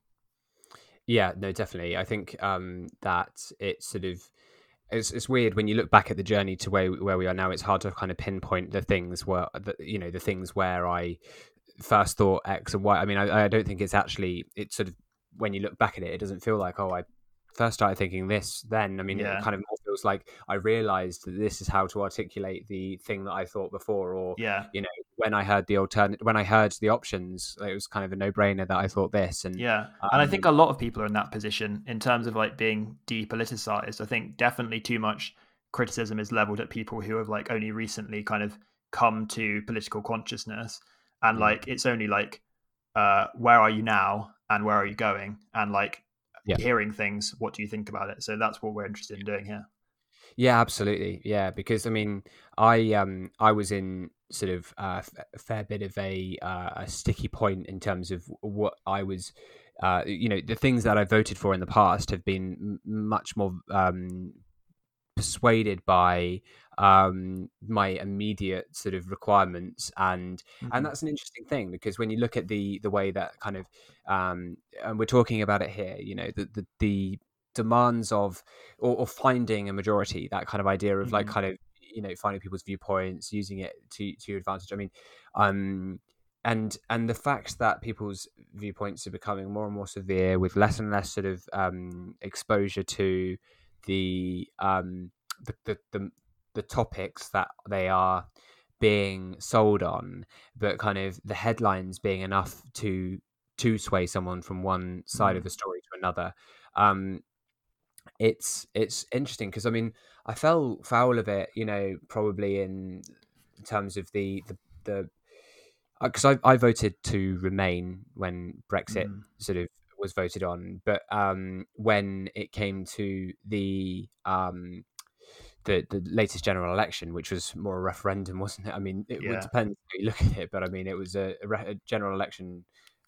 Yeah, no, definitely. I think that it's sort of it's weird when you look back at the journey to where we are now. It's hard to kind of pinpoint the things where the things where I first thought X and Y. I mean, I don't think it's sort of when you look back at it, it doesn't feel like I first started thinking this then. I mean, it kind of more feels like I realized that this is how to articulate the thing that I thought before, or when I heard the when I heard the options, it was kind of a no-brainer that I thought this. And and I think a lot of people are in that position in terms of like being depoliticized. I think definitely too much criticism is leveled at people who have like only recently kind of come to political consciousness, and like it's only like where are you now and where are you going, and like hearing things, what do you think about it? So that's what we're interested in doing here. Yeah, absolutely. Yeah, because I mean, I was in sort of a fair bit of a sticky point in terms of what I was, the things that I voted for in the past have been much more persuaded by my immediate sort of requirements, and that's an interesting thing, because when you look at the way that kind of and we're talking about it here, the demands of or finding a majority, that kind of idea of like kind of finding people's viewpoints, using it to your advantage. I mean, and the fact that people's viewpoints are becoming more and more severe with less and less sort of exposure to the topics that they are being sold on, but kind of the headlines being enough to sway someone from one side of the story to another. It's interesting, because I mean, I fell foul of it, probably in terms of the because I voted to remain when Brexit sort of was voted on, but when it came to the latest general election, which was more a referendum, wasn't it? I mean, it would depend on how you look at it, but I mean, it was a general election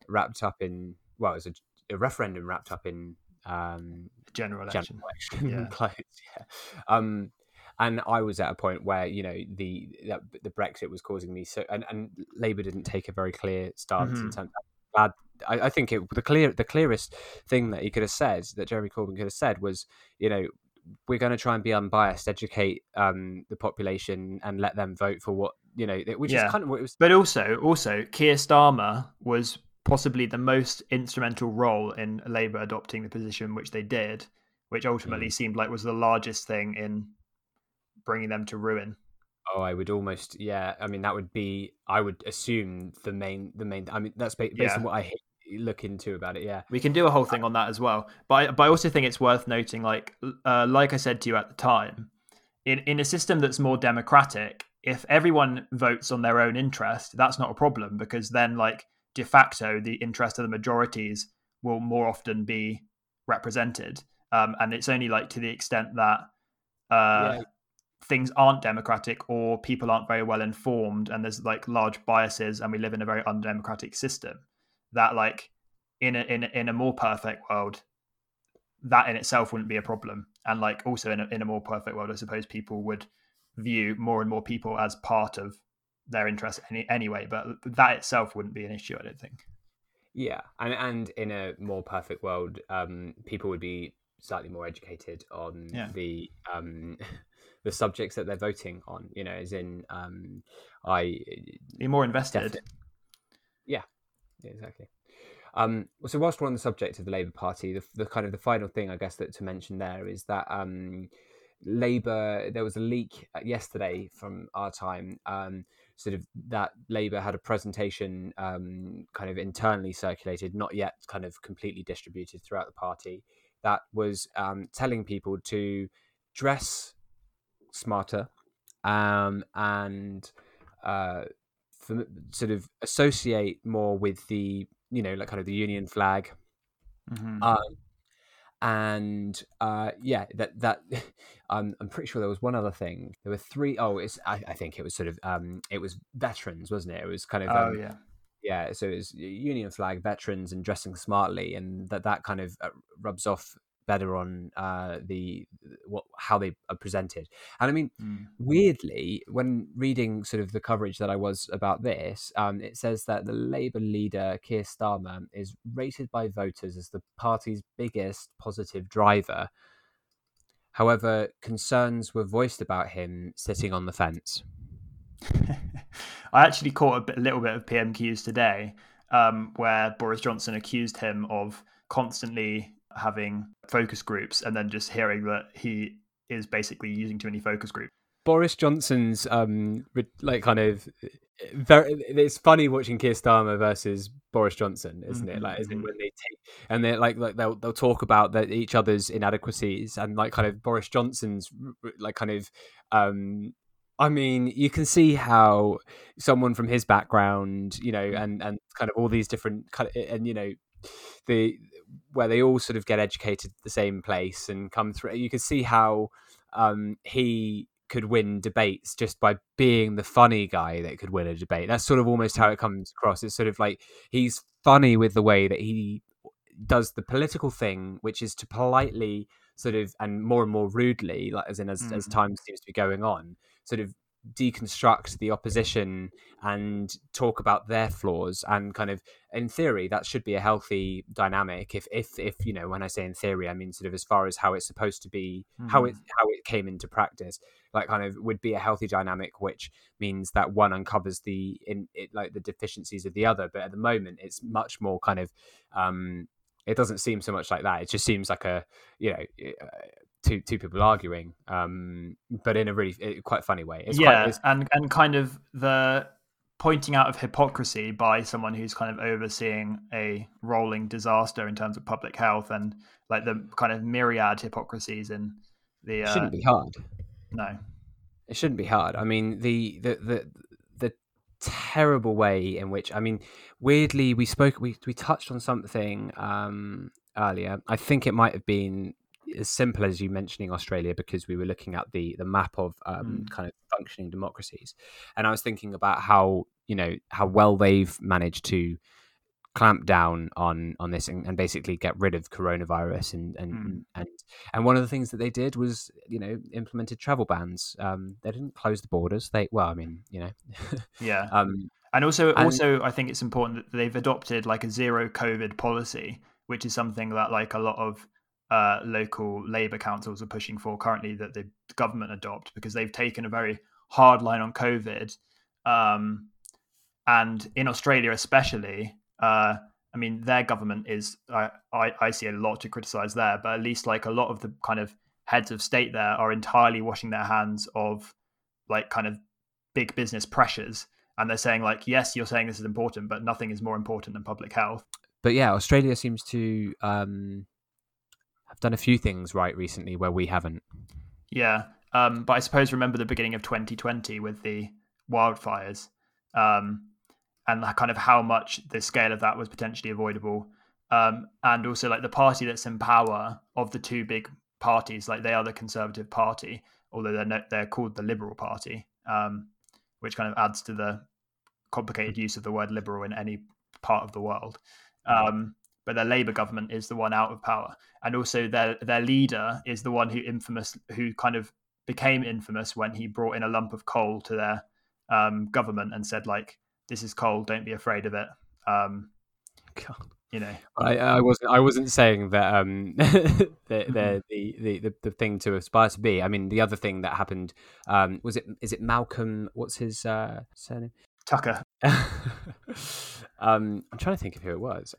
wrapped up in, well, it was a referendum wrapped up in general election. And I was at a point where the Brexit was causing me so, and Labour didn't take a very clear stance in terms of bad. I think the clearest thing that he could have said, that Jeremy Corbyn could have said, was, we're going to try and be unbiased, educate the population, and let them vote for what which is kind of what it was. But also, Keir Starmer was possibly the most instrumental role in Labour adopting the position which they did, which ultimately seemed like was the largest thing in bringing them to ruin. Oh, I would almost, I mean, that would be, I would assume the main. I mean, that's based on what I look into about it. Yeah, we can do a whole thing on that as well. But I also think it's worth noting, like I said to you at the time, in a system that's more democratic, if everyone votes on their own interest, that's not a problem, because then like de facto the interest of the majorities will more often be represented, and it's only like to the extent that. Things aren't democratic, or people aren't very well informed, and there's like large biases, and we live in a very undemocratic system, that like in a more perfect world, that in itself wouldn't be a problem. And like also in a more perfect world, I suppose people would view more and more people as part of their interest anyway, but that itself wouldn't be an issue, I don't think. Yeah, and in a more perfect world, people would be slightly more educated on the subjects that they're voting on, you know, as in you're more invested. Yeah, exactly. So whilst we're on the subject of the Labour Party, the kind of the final thing I guess that to mention there is that Labour, there was a leak yesterday from our time, sort of that Labour had a presentation kind of internally circulated, not yet kind of completely distributed throughout the party, that was telling people to dress smarter and sort of associate more with the, you know, like kind of the union flag. Mm-hmm. I'm pretty sure there was one other thing. There were three. I think it was sort of it was veterans, wasn't it? It was kind of yeah. So it was union flag, veterans, and dressing smartly, and that kind of rubs off better on how they are presented. And I mean, weirdly, when reading sort of the coverage that I was about this, it says that the Labour leader Keir Starmer is rated by voters as the party's biggest positive driver. However, concerns were voiced about him sitting on the fence. I actually caught a little bit of PMQs today, where Boris Johnson accused him of constantly having focus groups and then just hearing that he is basically using too many focus groups. Boris Johnson's it's funny watching Keir Starmer versus Boris Johnson, isn't it? Like, isn't it, when they take and they're like they'll talk about each other's inadequacies and like kind of Boris Johnson's like kind of I mean, you can see how someone from his background, you know, and kind of all these different kind of, and you know, where they all sort of get educated at the same place and come through. You can see how he could win debates just by being the funny guy that could win a debate. That's sort of almost how it comes across. It's sort of like he's funny with the way that he does the political thing, which is to politely sort of, and more rudely, like as time seems to be going on, sort of deconstruct the opposition and talk about their flaws. And kind of in theory that should be a healthy dynamic, if you know, when I say in theory I mean sort of as far as how it's supposed to be, how it came into practice, like kind of would be a healthy dynamic, which means that one uncovers the deficiencies of the other. But at the moment it's much more kind of it doesn't seem so much like that. It just seems like a, you know, two people arguing, but in a really quite funny way. And kind of the pointing out of hypocrisy by someone who's kind of overseeing a rolling disaster in terms of public health, and like the kind of myriad hypocrisies in the. It shouldn't be hard. No, it shouldn't be hard. I mean, the terrible way in which, I mean, weirdly we touched on something earlier. I think it might have been as simple as you mentioning Australia, because we were looking at the map of kind of functioning democracies, and I was thinking about how, you know, how well they've managed to clamp down on this and basically get rid of coronavirus and one of the things that they did was, you know, implemented travel bans. They didn't close the borders. And also I think it's important that they've adopted like a zero COVID policy, which is something that like a lot of local Labour councils are pushing for currently, that the government adopt, because they've taken a very hard line on COVID. And in Australia especially, I mean, their government is, I see a lot to criticise there, but at least like a lot of the kind of heads of state there are entirely washing their hands of like kind of big business pressures. And they're saying like, yes, you're saying this is important, but nothing is more important than public health. But yeah, Australia seems to... I've done a few things right recently where we haven't. Yeah, but I suppose remember the beginning of 2020 with the wildfires, and kind of how much the scale of that was potentially avoidable, and also like the party that's in power of the two big parties, like they are the Conservative Party, although they're called the Liberal Party, which kind of adds to the complicated use of the word liberal in any part of the world. but their Labour government is the one out of power. And also their leader is the one who kind of became infamous when he brought in a lump of coal to their government and said, like, this is coal, don't be afraid of it. God. You know, I wasn't saying that the thing to aspire to be. I mean, the other thing that happened is it Malcolm? What's his surname? Tucker. I'm trying to think of who it was.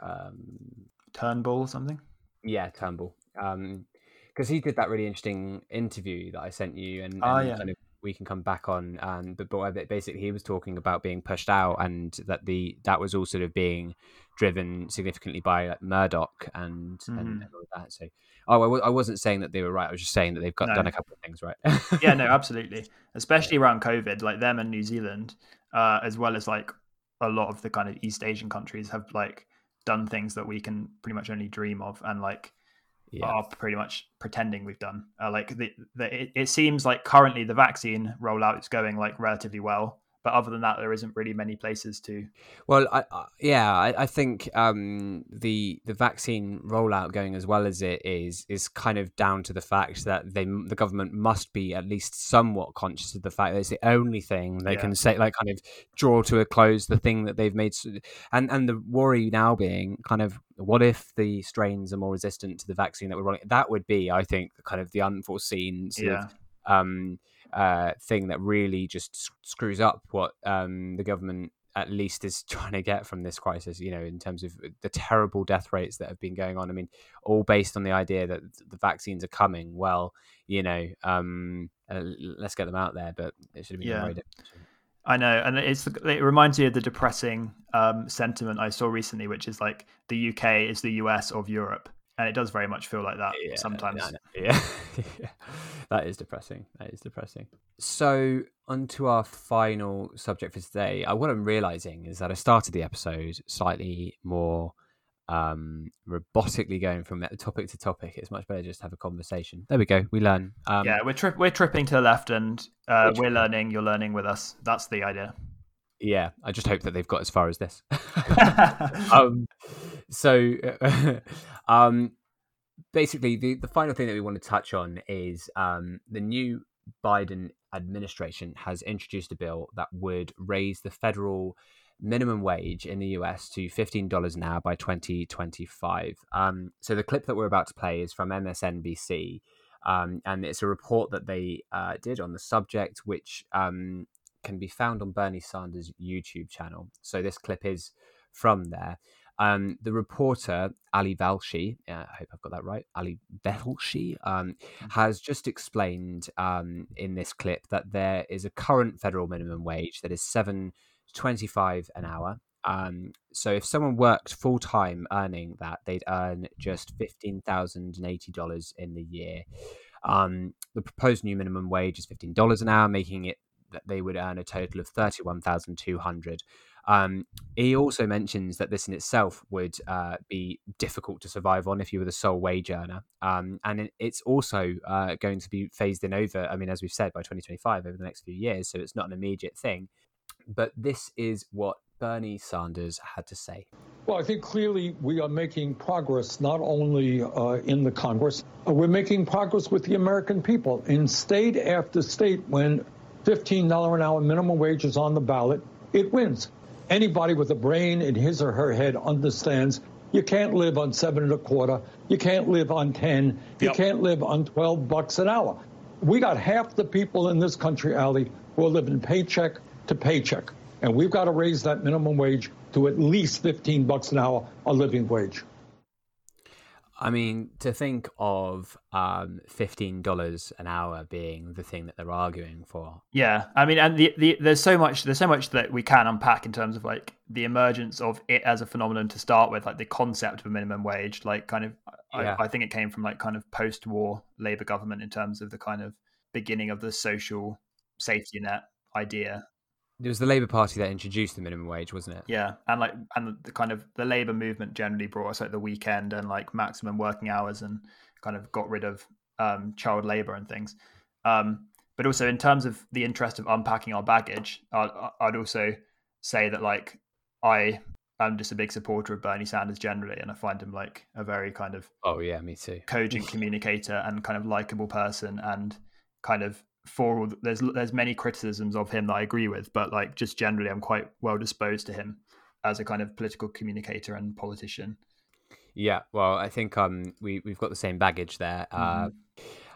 Turnbull or something. Yeah, Turnbull. Because he did that really interesting interview that I sent you, and kind of we can come back on. But basically, he was talking about being pushed out, and that that was all sort of being driven significantly by like Murdoch and all that. So, I wasn't saying that they were right. I was just saying that they've done a couple of things right. Yeah, no, absolutely. Especially around COVID, like them and New Zealand, as well as like a lot of the kind of East Asian countries have like done things that we can pretty much only dream of and like are pretty much pretending we've done. It seems like currently the vaccine rollout is going like relatively well. But other than that, there isn't really many places to. Well, I think the vaccine rollout going as well as it is kind of down to the fact that the government must be at least somewhat conscious of the fact that it's the only thing they can say, like kind of draw to a close the thing that they've made. And the worry now being kind of, what if the strains are more resistant to the vaccine that we're running? That would be, I think, kind of the unforeseen sort of thing that really just screws up what the government at least is trying to get from this crisis, you know, in terms of the terrible death rates that have been going on. I mean, all based on the idea that the vaccines are coming. Well, you know, let's get them out there, but it should have been very different. I know. And it reminds me of the depressing sentiment I saw recently, which is like the UK is the US of Europe. And it does very much feel like that sometimes. Yeah. Yeah. That is depressing. So onto our final subject for today. What I'm realizing is that I started the episode slightly more robotically, going from topic to topic. It's much better just to have a conversation. There we go. We learn. We're tripping to the left and we're learning. You're learning with us. That's the idea. Yeah, I just hope that they've got as far as this. Basically, the final thing that we want to touch on is the new Biden administration has introduced a bill that would raise the federal minimum wage in the US to $15 an hour by 2025. So the clip that we're about to play is from MSNBC, and it's a report that they did on the subject, which can be found on Bernie Sanders' YouTube channel. So this clip is from there. The reporter, Ali Velshi, I hope I've got that right, Ali Velshi, has just explained in this clip that there is a current federal minimum wage that is $7.25 an hour. So if someone worked full-time earning that, they'd earn just $15,080 in the year. The proposed new minimum wage is $15 an hour, making it that they would earn a total of $31,200. He also mentions that this in itself would be difficult to survive on if you were the sole wage earner. And it's also going to be phased in over, I mean, as we've said, by 2025, over the next few years. So it's not an immediate thing. But this is what Bernie Sanders had to say. Well, I think clearly we are making progress not only in the Congress, we're making progress with the American people. In state after state, when $15 an hour minimum wage is on the ballot, it wins. Anybody with a brain in his or her head understands you can't live on $7.25. You can't live on 10. You can't live on $12 an hour. We got half the people in this country, Ali, who are living paycheck to paycheck. And we've got to raise that minimum wage to at least $15 an hour, a living wage. I mean, to think of $15 an hour being the thing that they're arguing for. Yeah, I mean, and there's so much that we can unpack in terms of like the emergence of it as a phenomenon to start with, like the concept of a minimum wage, like kind of, I think it came from like kind of post-war Labour government in terms of the kind of beginning of the social safety net idea. It was the Labour Party that introduced the minimum wage, wasn't it? Yeah, and like, and the kind of the Labour movement generally brought us like the weekend and like maximum working hours, and kind of got rid of child labour and things. But also, in terms of the interest of unpacking our baggage, I'd also say that like I I'm just a big supporter of Bernie Sanders generally, and I find him like a very kind of me too, cogent communicator and kind of likable person, and kind of there's many criticisms of him that I agree with, but like just generally I'm quite well disposed to him as a kind of political communicator and politician. Yeah, well, I think we've got the same baggage there.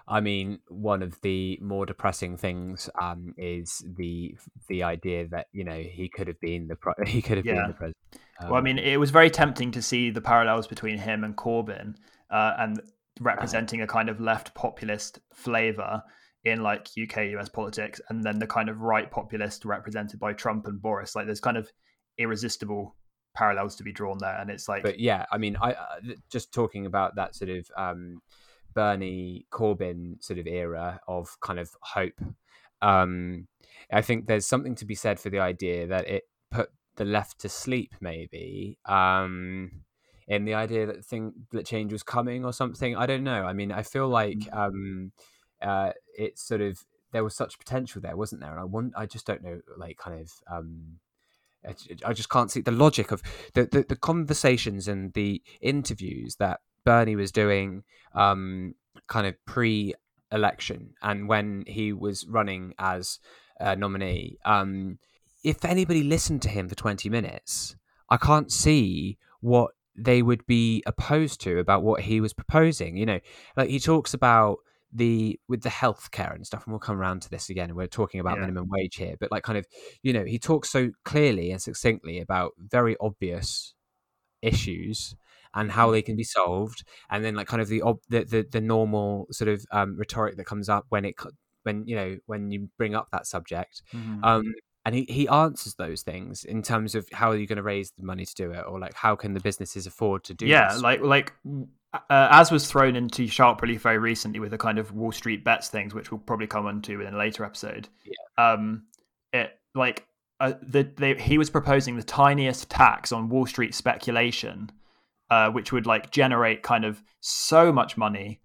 I mean, one of the more depressing things is the idea that, you know, he could have been the president. Well, I mean, it was very tempting to see the parallels between him and Corbyn, and representing a kind of left populist flavour in like UK US politics, and then the kind of right populist represented by Trump and Boris. Like, there's kind of irresistible parallels to be drawn there, and it's like. But yeah, I mean, I just talking about that sort of. Bernie Corbyn sort of era of kind of hope. I think there's something to be said for the idea that it put the left to sleep, maybe, in the idea that change was coming or something. I don't know. I mean, I feel like it's sort of, there was such potential there, wasn't there? And I just don't know, like kind of. I just can't see the logic of the conversations and the interviews that Bernie was doing kind of pre-election and when he was running as a nominee. If anybody listened to him for 20 minutes, I can't see what they would be opposed to about what he was proposing. You know, like he talks about with the healthcare and stuff, and we'll come around to this again, and we're talking about minimum wage here, but like kind of, you know, he talks so clearly and succinctly about very obvious issues and how they can be solved, and then like kind of the normal sort of rhetoric that comes up when you bring up that subject, and he answers those things in terms of how are you going to raise the money to do it, or like how can the businesses afford to do this? As was thrown into sharp relief very recently with the kind of Wall Street bets things, which we'll probably come on to in a later episode. Yeah. He was proposing the tiniest tax on Wall Street speculation, which would like generate kind of so much money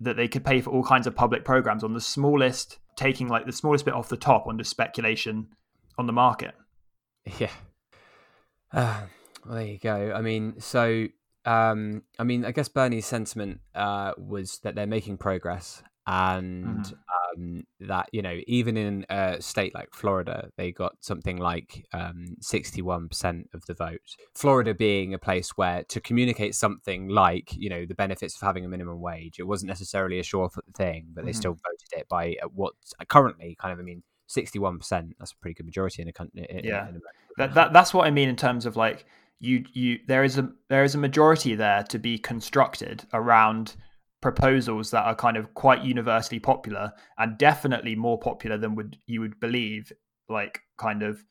that they could pay for all kinds of public programs on the smallest, taking like the smallest bit off the top on just speculation on the market. Yeah. Well, there you go. I mean, so, I guess Bernie's sentiment was that they're making progress and that, you know, even in a state like Florida, they got something like 61% of the vote. Florida being a place where to communicate something like, you know, the benefits of having a minimum wage, it wasn't necessarily a sure thing, but they still voted it by what currently kind of, I mean, 61%. That's a pretty good majority in a country. In America. That's what I mean in terms of like there is a majority there to be constructed around proposals that are kind of quite universally popular, and definitely more popular than you would believe, like kind of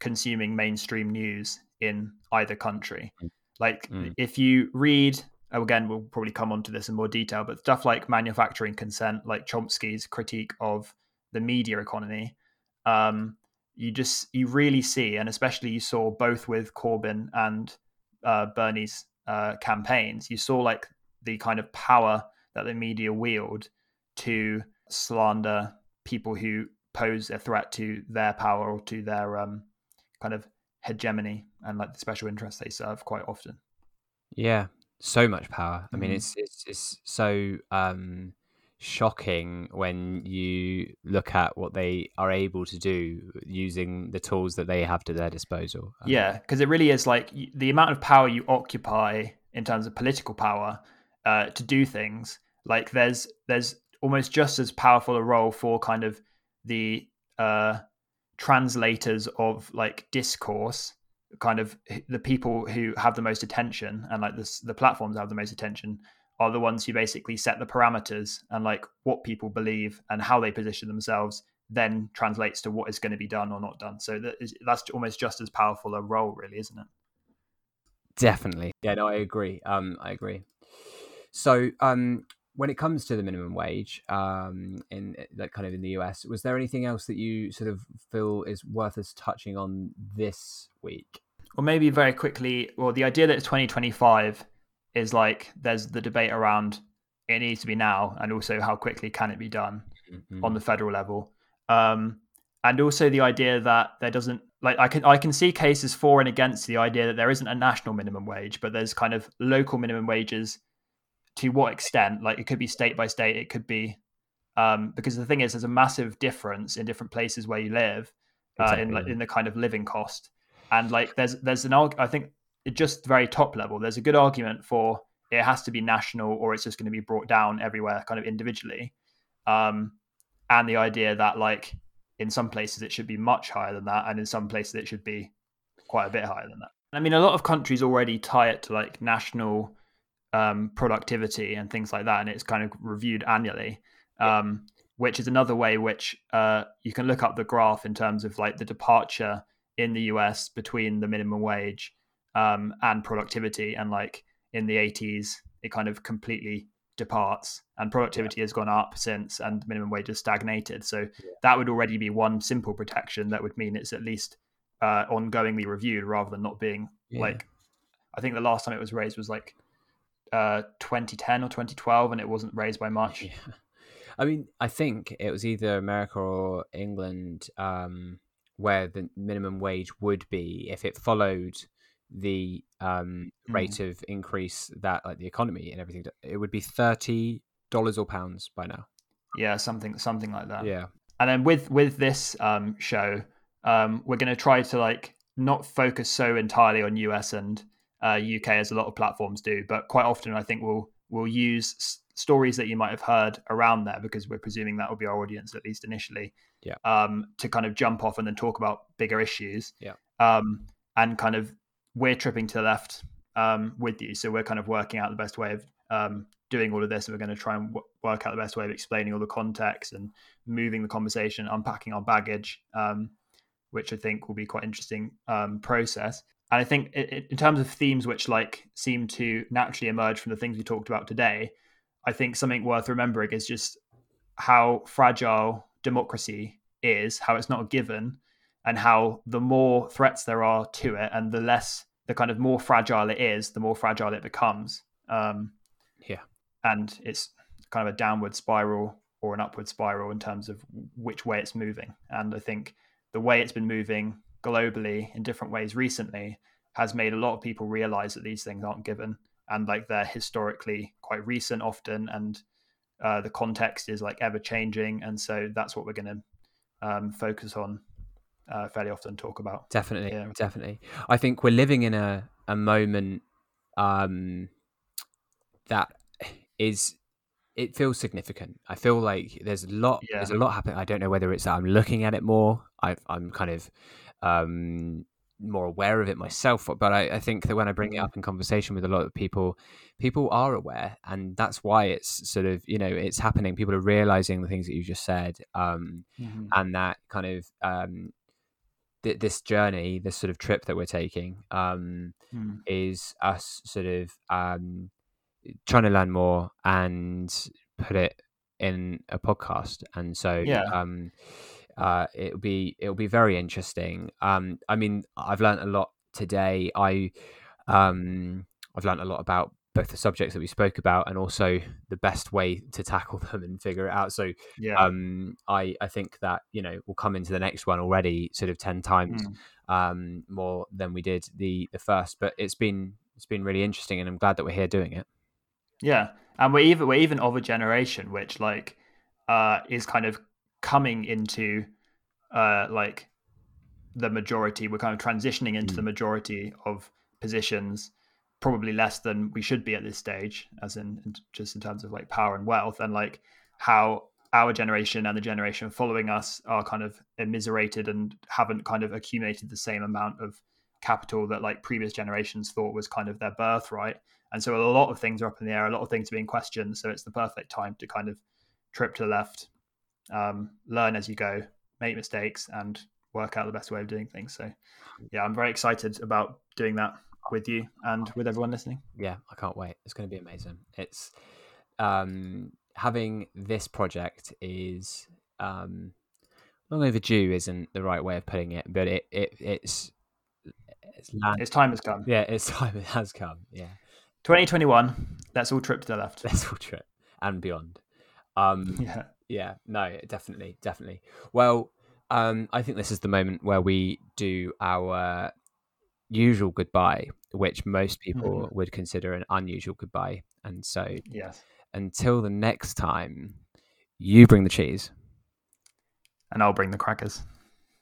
consuming mainstream news in either country. Like if you read, again, we'll probably come on to this in more detail, but stuff like Manufacturing Consent, like Chomsky's critique of the media economy, you really see, and especially you saw both with Corbyn and Bernie's campaigns, you saw like the kind of power that the media wield to slander people who pose a threat to their power or to their kind of hegemony and like the special interests they serve quite often. Yeah, so much power. I mean, it's so shocking when you look at what they are able to do using the tools that they have to their disposal. Yeah, because it really is like the amount of power you occupy in terms of political power to do things, like there's almost just as powerful a role for kind of the translators of like discourse, kind of the people who have the most attention, and like the platforms that have the most attention are the ones who basically set the parameters, and like what people believe and how they position themselves then translates to what is going to be done or not done. So that's almost just as powerful a role, really, isn't it? Definitely. Yeah, no, I agree. So when it comes to the minimum wage in like kind of in the US, was there anything else that you sort of feel is worth us touching on this week? Or maybe very quickly, well, the idea that it's 2025 is like there's the debate around it needs to be now, and also how quickly can it be done on the federal level. And also the idea that there doesn't like I can see cases for and against the idea that there isn't a national minimum wage, but there's kind of local minimum wages. To what extent? Like, it could be state by state. It could be because the thing is, there's a massive difference in different places where you live in the kind of living cost. And like, there's an I think it just very top level. There's a good argument for it has to be national, or it's just going to be brought down everywhere, kind of individually. And the idea that like in some places it should be much higher than that, and in some places it should be quite a bit higher than that. I mean, a lot of countries already tie it to like national productivity and things like that, and it's kind of reviewed annually, which is another way which you can look up the graph in terms of like the departure in the US between the minimum wage and productivity. And like in the 80s, it kind of completely departs, and productivity has gone up since, and minimum wage has stagnated. So that would already be one simple protection that would mean it's at least ongoingly reviewed, rather than not being like, I think the last time it was raised was like 2010 or 2012, and it wasn't raised by much. I mean, I think it was either America or England where the minimum wage would be, if it followed the rate of increase that like the economy and everything, it would be $30 or pounds by now, something like that. And then with this show, we're going to try to like not focus so entirely on US and UK as a lot of platforms do, but quite often I think we'll use stories that you might have heard around there, because we're presuming that will be our audience, at least initially, to kind of jump off and then talk about bigger issues. And kind of we're tripping to the left with you. So we're kind of working out the best way of doing all of this. And we're going to try and work out the best way of explaining all the context and moving the conversation, unpacking our baggage, which I think will be quite interesting process. And I think in terms of themes which like seem to naturally emerge from the things we talked about today, I think something worth remembering is just how fragile democracy is, how it's not a given, and how the more threats there are to it, and the less, the kind of more fragile it is, the more fragile it becomes. And it's kind of a downward spiral or an upward spiral in terms of which way it's moving. And I think the way it's been moving globally in different ways recently has made a lot of people realize that these things aren't given, and like they're historically quite recent often, and the context is like ever changing. And so that's what we're going to focus on. Fairly often talk about. Definitely. I think we're living in a moment that is, it feels significant. I feel like there's a lot happening. I don't know whether it's that I'm looking at it more. I'm kind of more aware of it myself, but I think that when I bring it up in conversation with a lot of people are aware, and that's why it's sort of, you know, it's happening. People are realizing the things that you just said, and that kind of this journey, this sort of trip that we're taking is us sort of trying to learn more and put it in a podcast. And so it'll be very interesting. I mean, I've learned a lot today. I've learned a lot about both the subjects that we spoke about and also the best way to tackle them and figure it out. So I think that, you know, we'll come into the next one already sort of 10 times more than we did the first, but it's been really interesting, and I'm glad that we're here doing it. Yeah. And we're even of a generation which like is kind of coming into like the majority. We're kind of transitioning into the majority of positions, probably less than we should be at this stage, as in just in terms of like power and wealth, and like how our generation and the generation following us are kind of immiserated and haven't kind of accumulated the same amount of capital that like previous generations thought was kind of their birthright. And so a lot of things are up in the air, a lot of things are being questioned. So it's the perfect time to kind of trip to the left, learn as you go, make mistakes, and work out the best way of doing things. So yeah, I'm very excited about doing that with you and with everyone listening. Yeah, I can't wait. It's going to be amazing. It's having this project is long overdue isn't the right way of putting it, but it's time has come. Yeah, it's time has come. Yeah, 2021. Let's all trip to the left. Let's all trip and beyond. Yeah. Yeah, no, definitely. Well, I think this is the moment where we do our usual goodbye, which most people would consider an unusual goodbye. And so until the next time, you bring the cheese. And I'll bring the crackers.